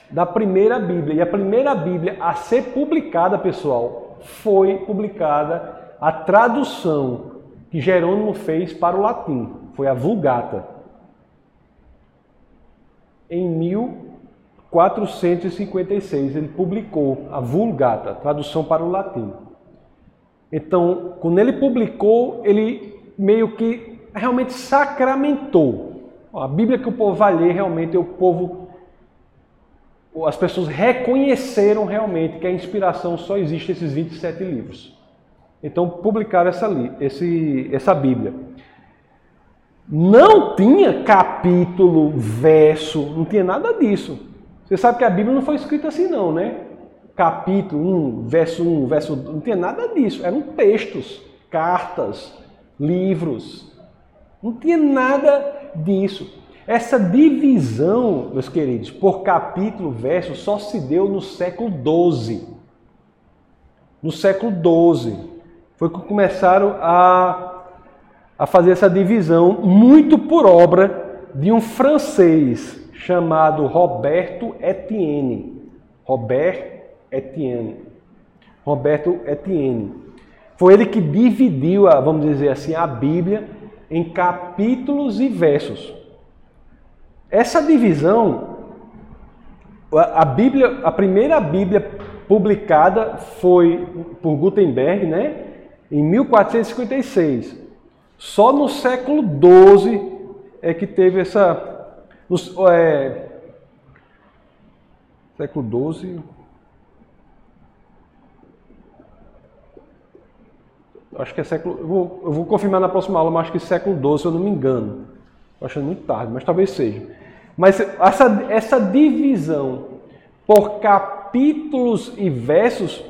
da primeira Bíblia. E a primeira Bíblia a ser publicada, pessoal, foi publicada a tradução que Jerônimo fez para o latim. Foi a Vulgata. Em mil quatrocentos e cinquenta e seis, ele publicou a Vulgata, tradução para o latim. Então, quando ele publicou, ele meio que realmente sacramentou. A Bíblia que o povo vai ler, realmente, o povo... As pessoas reconheceram realmente que a inspiração só existe esses vinte e sete livros. Então, publicaram essa, esse, essa Bíblia. Não tinha capítulo, verso, não tinha nada disso. Você sabe que a Bíblia não foi escrita assim não, né? Capítulo um, verso um, verso dois, não tinha nada disso. Eram textos, cartas, livros. Não tinha nada disso. Essa divisão, meus queridos, por capítulo, verso, só se deu no século doze. No século doze. Foi que começaram a, a fazer essa divisão, muito por obra de um francês chamado Robert Estienne. Robert Estienne. Robert Estienne. Foi ele que dividiu, a, vamos dizer assim, a Bíblia em capítulos e versos. Essa divisão, a, Bíblia, a primeira Bíblia publicada foi por Gutenberg, né, em mil quatrocentos e cinquenta e seis. Só no século doze é que teve essa... Nos, é, século doze... Acho que é século... Eu vou, eu vou confirmar na próxima aula, mas acho que é século doze, se eu não me engano. Estou achando muito tarde, mas talvez seja... Mas essa, essa divisão por capítulos e versos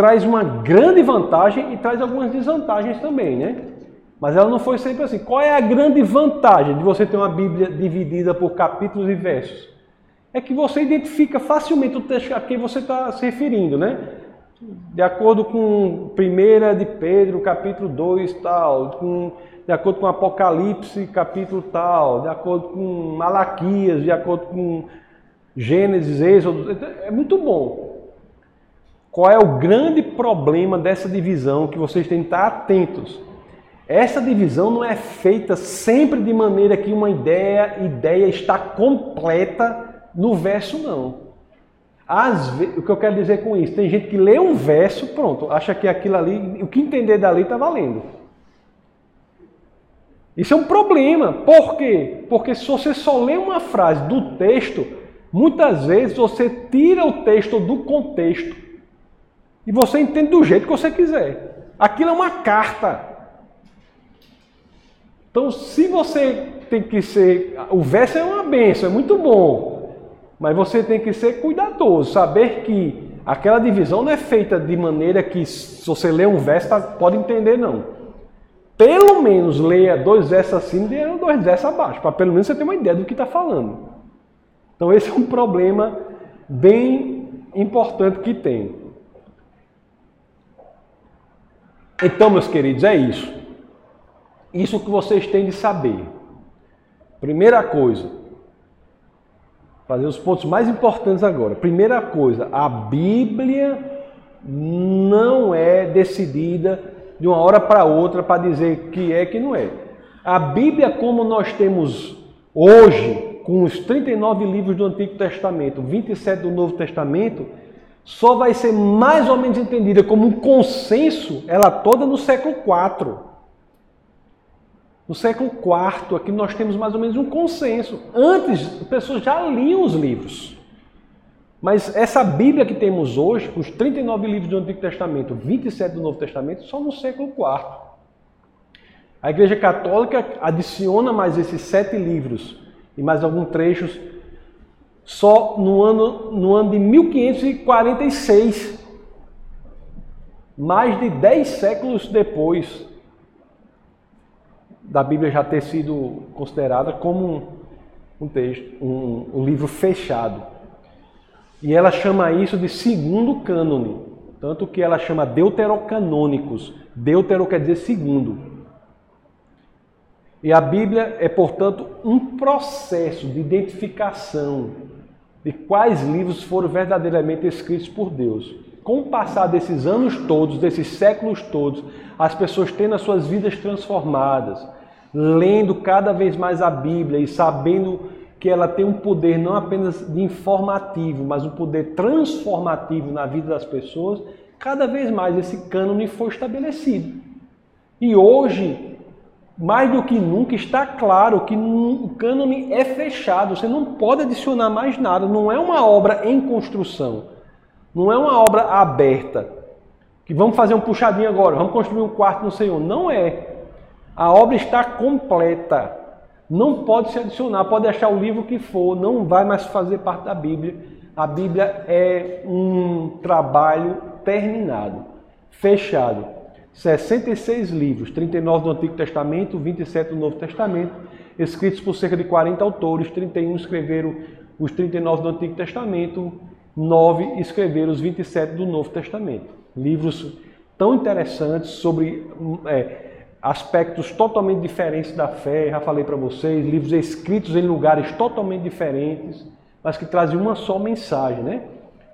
traz uma grande vantagem e traz algumas desvantagens também, né? Mas ela não foi sempre assim. Qual é a grande vantagem de você ter uma Bíblia dividida por capítulos e versos? É que você identifica facilmente o texto a que você está se referindo, né? De acordo com primeira de Pedro, capítulo dois, tal, com, de acordo com Apocalipse, capítulo tal, de acordo com Malaquias, de acordo com Gênesis, Êxodo. É muito bom. Qual é o grande problema dessa divisão que vocês têm que estar atentos? Essa divisão não é feita sempre de maneira que uma ideia, ideia está completa no verso, não. Às vezes, o que eu quero dizer com isso? Tem gente que lê um verso, pronto, acha que aquilo ali, o que entender dali está valendo. Isso é um problema. Por quê? Porque se você só lê uma frase do texto, muitas vezes você tira o texto do contexto e você entende do jeito que você quiser. Aquilo é uma carta. Então, se você tem que ser... O verso é uma bênção, é muito bom. Mas você tem que ser cuidadoso, saber que aquela divisão não é feita de maneira que, se você ler um verso, pode entender, não. Pelo menos leia dois versos acima e dois versos abaixo, para pelo menos você ter uma ideia do que está falando. Então, esse é um problema bem importante que tem. Então, meus queridos, é isso. Isso que vocês têm de saber. Primeira coisa, fazer os pontos mais importantes agora. Primeira coisa, a Bíblia não é decidida de uma hora para outra para dizer que é e que não é. A Bíblia, como nós temos hoje, com os trinta e nove livros do Antigo Testamento, vinte e sete do Novo Testamento, só vai ser mais ou menos entendida como um consenso, ela toda no século quatro. No século quatro, aqui nós temos mais ou menos um consenso. Antes, as pessoas já liam os livros. Mas essa Bíblia que temos hoje, com os trinta e nove livros do Antigo Testamento, vinte e sete do Novo Testamento, só no século quatro. A Igreja Católica adiciona mais esses sete livros e mais alguns trechos só no ano, no ano de mil quinhentos e quarenta e seis. Mais de dez séculos depois da Bíblia já ter sido considerada como um, um texto, um, um livro fechado. E ela chama isso de segundo cânone, tanto que ela chama deuterocanônicos. Deutero quer dizer segundo. E a Bíblia é, portanto, um processo de identificação de quais livros foram verdadeiramente escritos por Deus. Com o passar desses anos todos, desses séculos todos, as pessoas tendo as suas vidas transformadas, lendo cada vez mais a Bíblia e sabendo que ela tem um poder não apenas de informativo, mas um poder transformativo na vida das pessoas, cada vez mais esse cânone foi estabelecido. E hoje, mais do que nunca, está claro que o cânone é fechado, você não pode adicionar mais nada, não é uma obra em construção, não é uma obra aberta, que vamos fazer um puxadinho agora, vamos construir um quarto no Senhor. Não é. A obra está completa. Não pode se adicionar, pode deixar o livro que for, não vai mais fazer parte da Bíblia. A Bíblia é um trabalho terminado, fechado. sessenta e seis livros, trinta e nove do Antigo Testamento, vinte e sete do Novo Testamento, escritos por cerca de quarenta autores, trinta e um escreveram os trinta e nove do Antigo Testamento, nove escreveram os vinte e sete do Novo Testamento. Livros tão interessantes sobre é, aspectos totalmente diferentes da fé, já falei para vocês, livros escritos em lugares totalmente diferentes, mas que trazem uma só mensagem, né?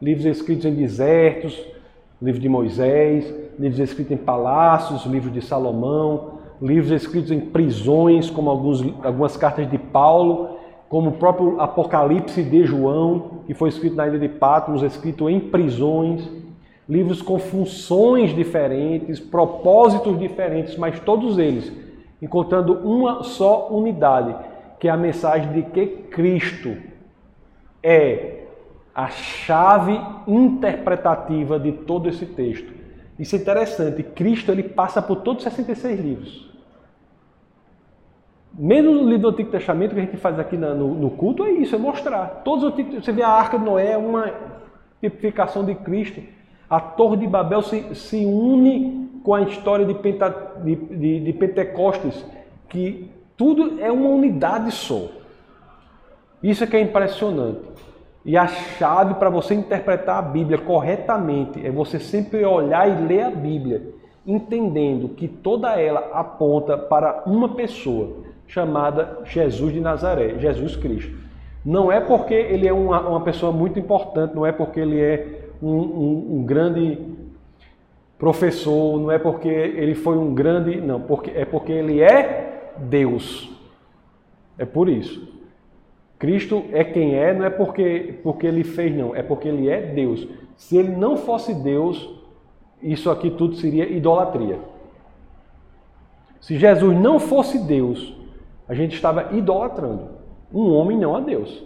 Livros escritos em desertos, livro de Moisés, livros escritos em palácios, livro de Salomão, livros escritos em prisões, como alguns, algumas cartas de Paulo, como o próprio Apocalipse de João, que foi escrito na ilha de Patmos, escrito em prisões, livros com funções diferentes, propósitos diferentes, mas todos eles encontrando uma só unidade, que é a mensagem de que Cristo é a chave interpretativa de todo esse texto. Isso é interessante, Cristo ele passa por todos os sessenta e seis livros. Mesmo no livro do Antigo Testamento, que a gente faz aqui no, no culto, é isso, é mostrar. Todos os tipos, você vê a Arca de Noé, uma tipificação de Cristo. A Torre de Babel se, se une com a história de, Penta, de, de, de Pentecostes, que tudo é uma unidade só. Isso é que é impressionante. E a chave para você interpretar a Bíblia corretamente é você sempre olhar e ler a Bíblia, entendendo que toda ela aponta para uma pessoa, chamada Jesus de Nazaré, Jesus Cristo. Não é porque ele é uma, uma pessoa muito importante, não é porque ele é um, um, um grande professor, não é porque ele foi um grande... Não, porque, é porque ele é Deus. É por isso. Cristo é quem é, não é porque, porque ele fez, não. É porque ele é Deus. Se ele não fosse Deus, isso aqui tudo seria idolatria. Se Jesus não fosse Deus, a gente estava idolatrando um homem, não a Deus.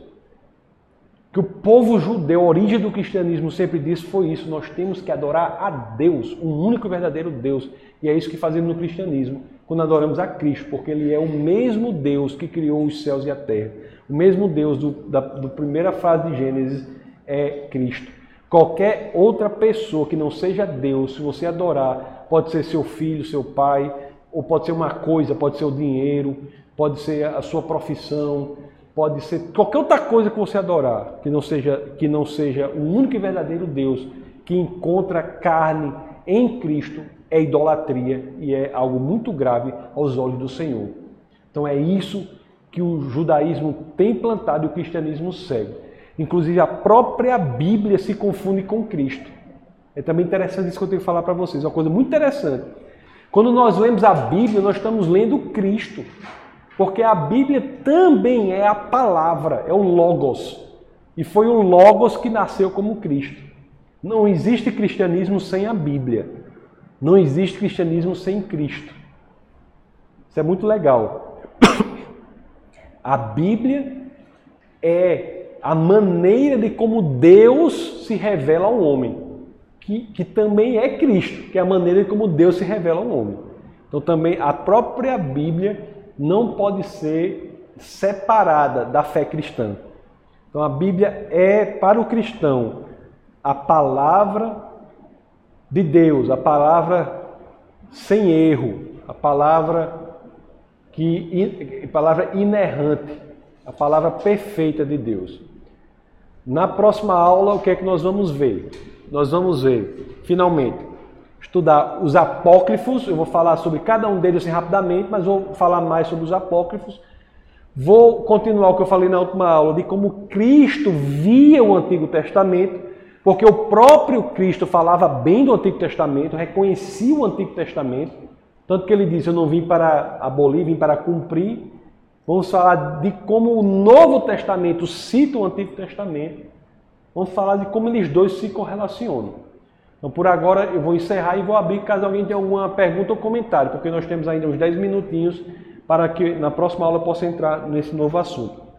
Que o povo judeu, a origem do cristianismo, sempre disse foi isso. Nós temos que adorar a Deus, um único e verdadeiro Deus. E é isso que fazemos no cristianismo, quando adoramos a Cristo, porque ele é o mesmo Deus que criou os céus e a terra. O mesmo Deus do, da do primeira frase de Gênesis é Cristo. Qualquer outra pessoa que não seja Deus, se você adorar, pode ser seu filho, seu pai, ou pode ser uma coisa, pode ser o dinheiro, pode ser a sua profissão, pode ser qualquer outra coisa que você adorar, que não seja, que não seja o único e verdadeiro Deus que encontra carne em Cristo, é idolatria e é algo muito grave aos olhos do Senhor. Então é isso que o judaísmo tem plantado e o cristianismo segue. Inclusive, a própria Bíblia se confunde com Cristo. É também interessante isso que eu tenho que falar para vocês, é uma coisa muito interessante. Quando nós lemos a Bíblia, nós estamos lendo Cristo, porque a Bíblia também é a palavra, é o Logos. E foi o Logos que nasceu como Cristo. Não existe cristianismo sem a Bíblia. Não existe cristianismo sem Cristo. Isso é muito legal. A Bíblia é a maneira de como Deus se revela ao homem, que, que também é Cristo, que é a maneira de como Deus se revela ao homem. Então também a própria Bíblia não pode ser separada da fé cristã. Então a Bíblia é, para o cristão, a palavra de Deus, a palavra sem erro, a palavra... que palavra inerrante, a palavra perfeita de Deus. Na próxima aula, o que é que nós vamos ver? Nós vamos ver, finalmente, estudar os apócrifos. Eu vou falar sobre cada um deles assim, rapidamente, mas vou falar mais sobre os apócrifos. Vou continuar o que eu falei na última aula, de como Cristo via o Antigo Testamento, porque o próprio Cristo falava bem do Antigo Testamento, reconhecia o Antigo Testamento. Tanto que ele disse, eu não vim para abolir, vim para cumprir. Vamos falar de como o Novo Testamento cita o Antigo Testamento. Vamos falar de como eles dois se correlacionam. Então, por agora, eu vou encerrar e vou abrir caso alguém tenha alguma pergunta ou comentário, porque nós temos ainda uns dez minutinhos para que na próxima aula eu possa entrar nesse novo assunto.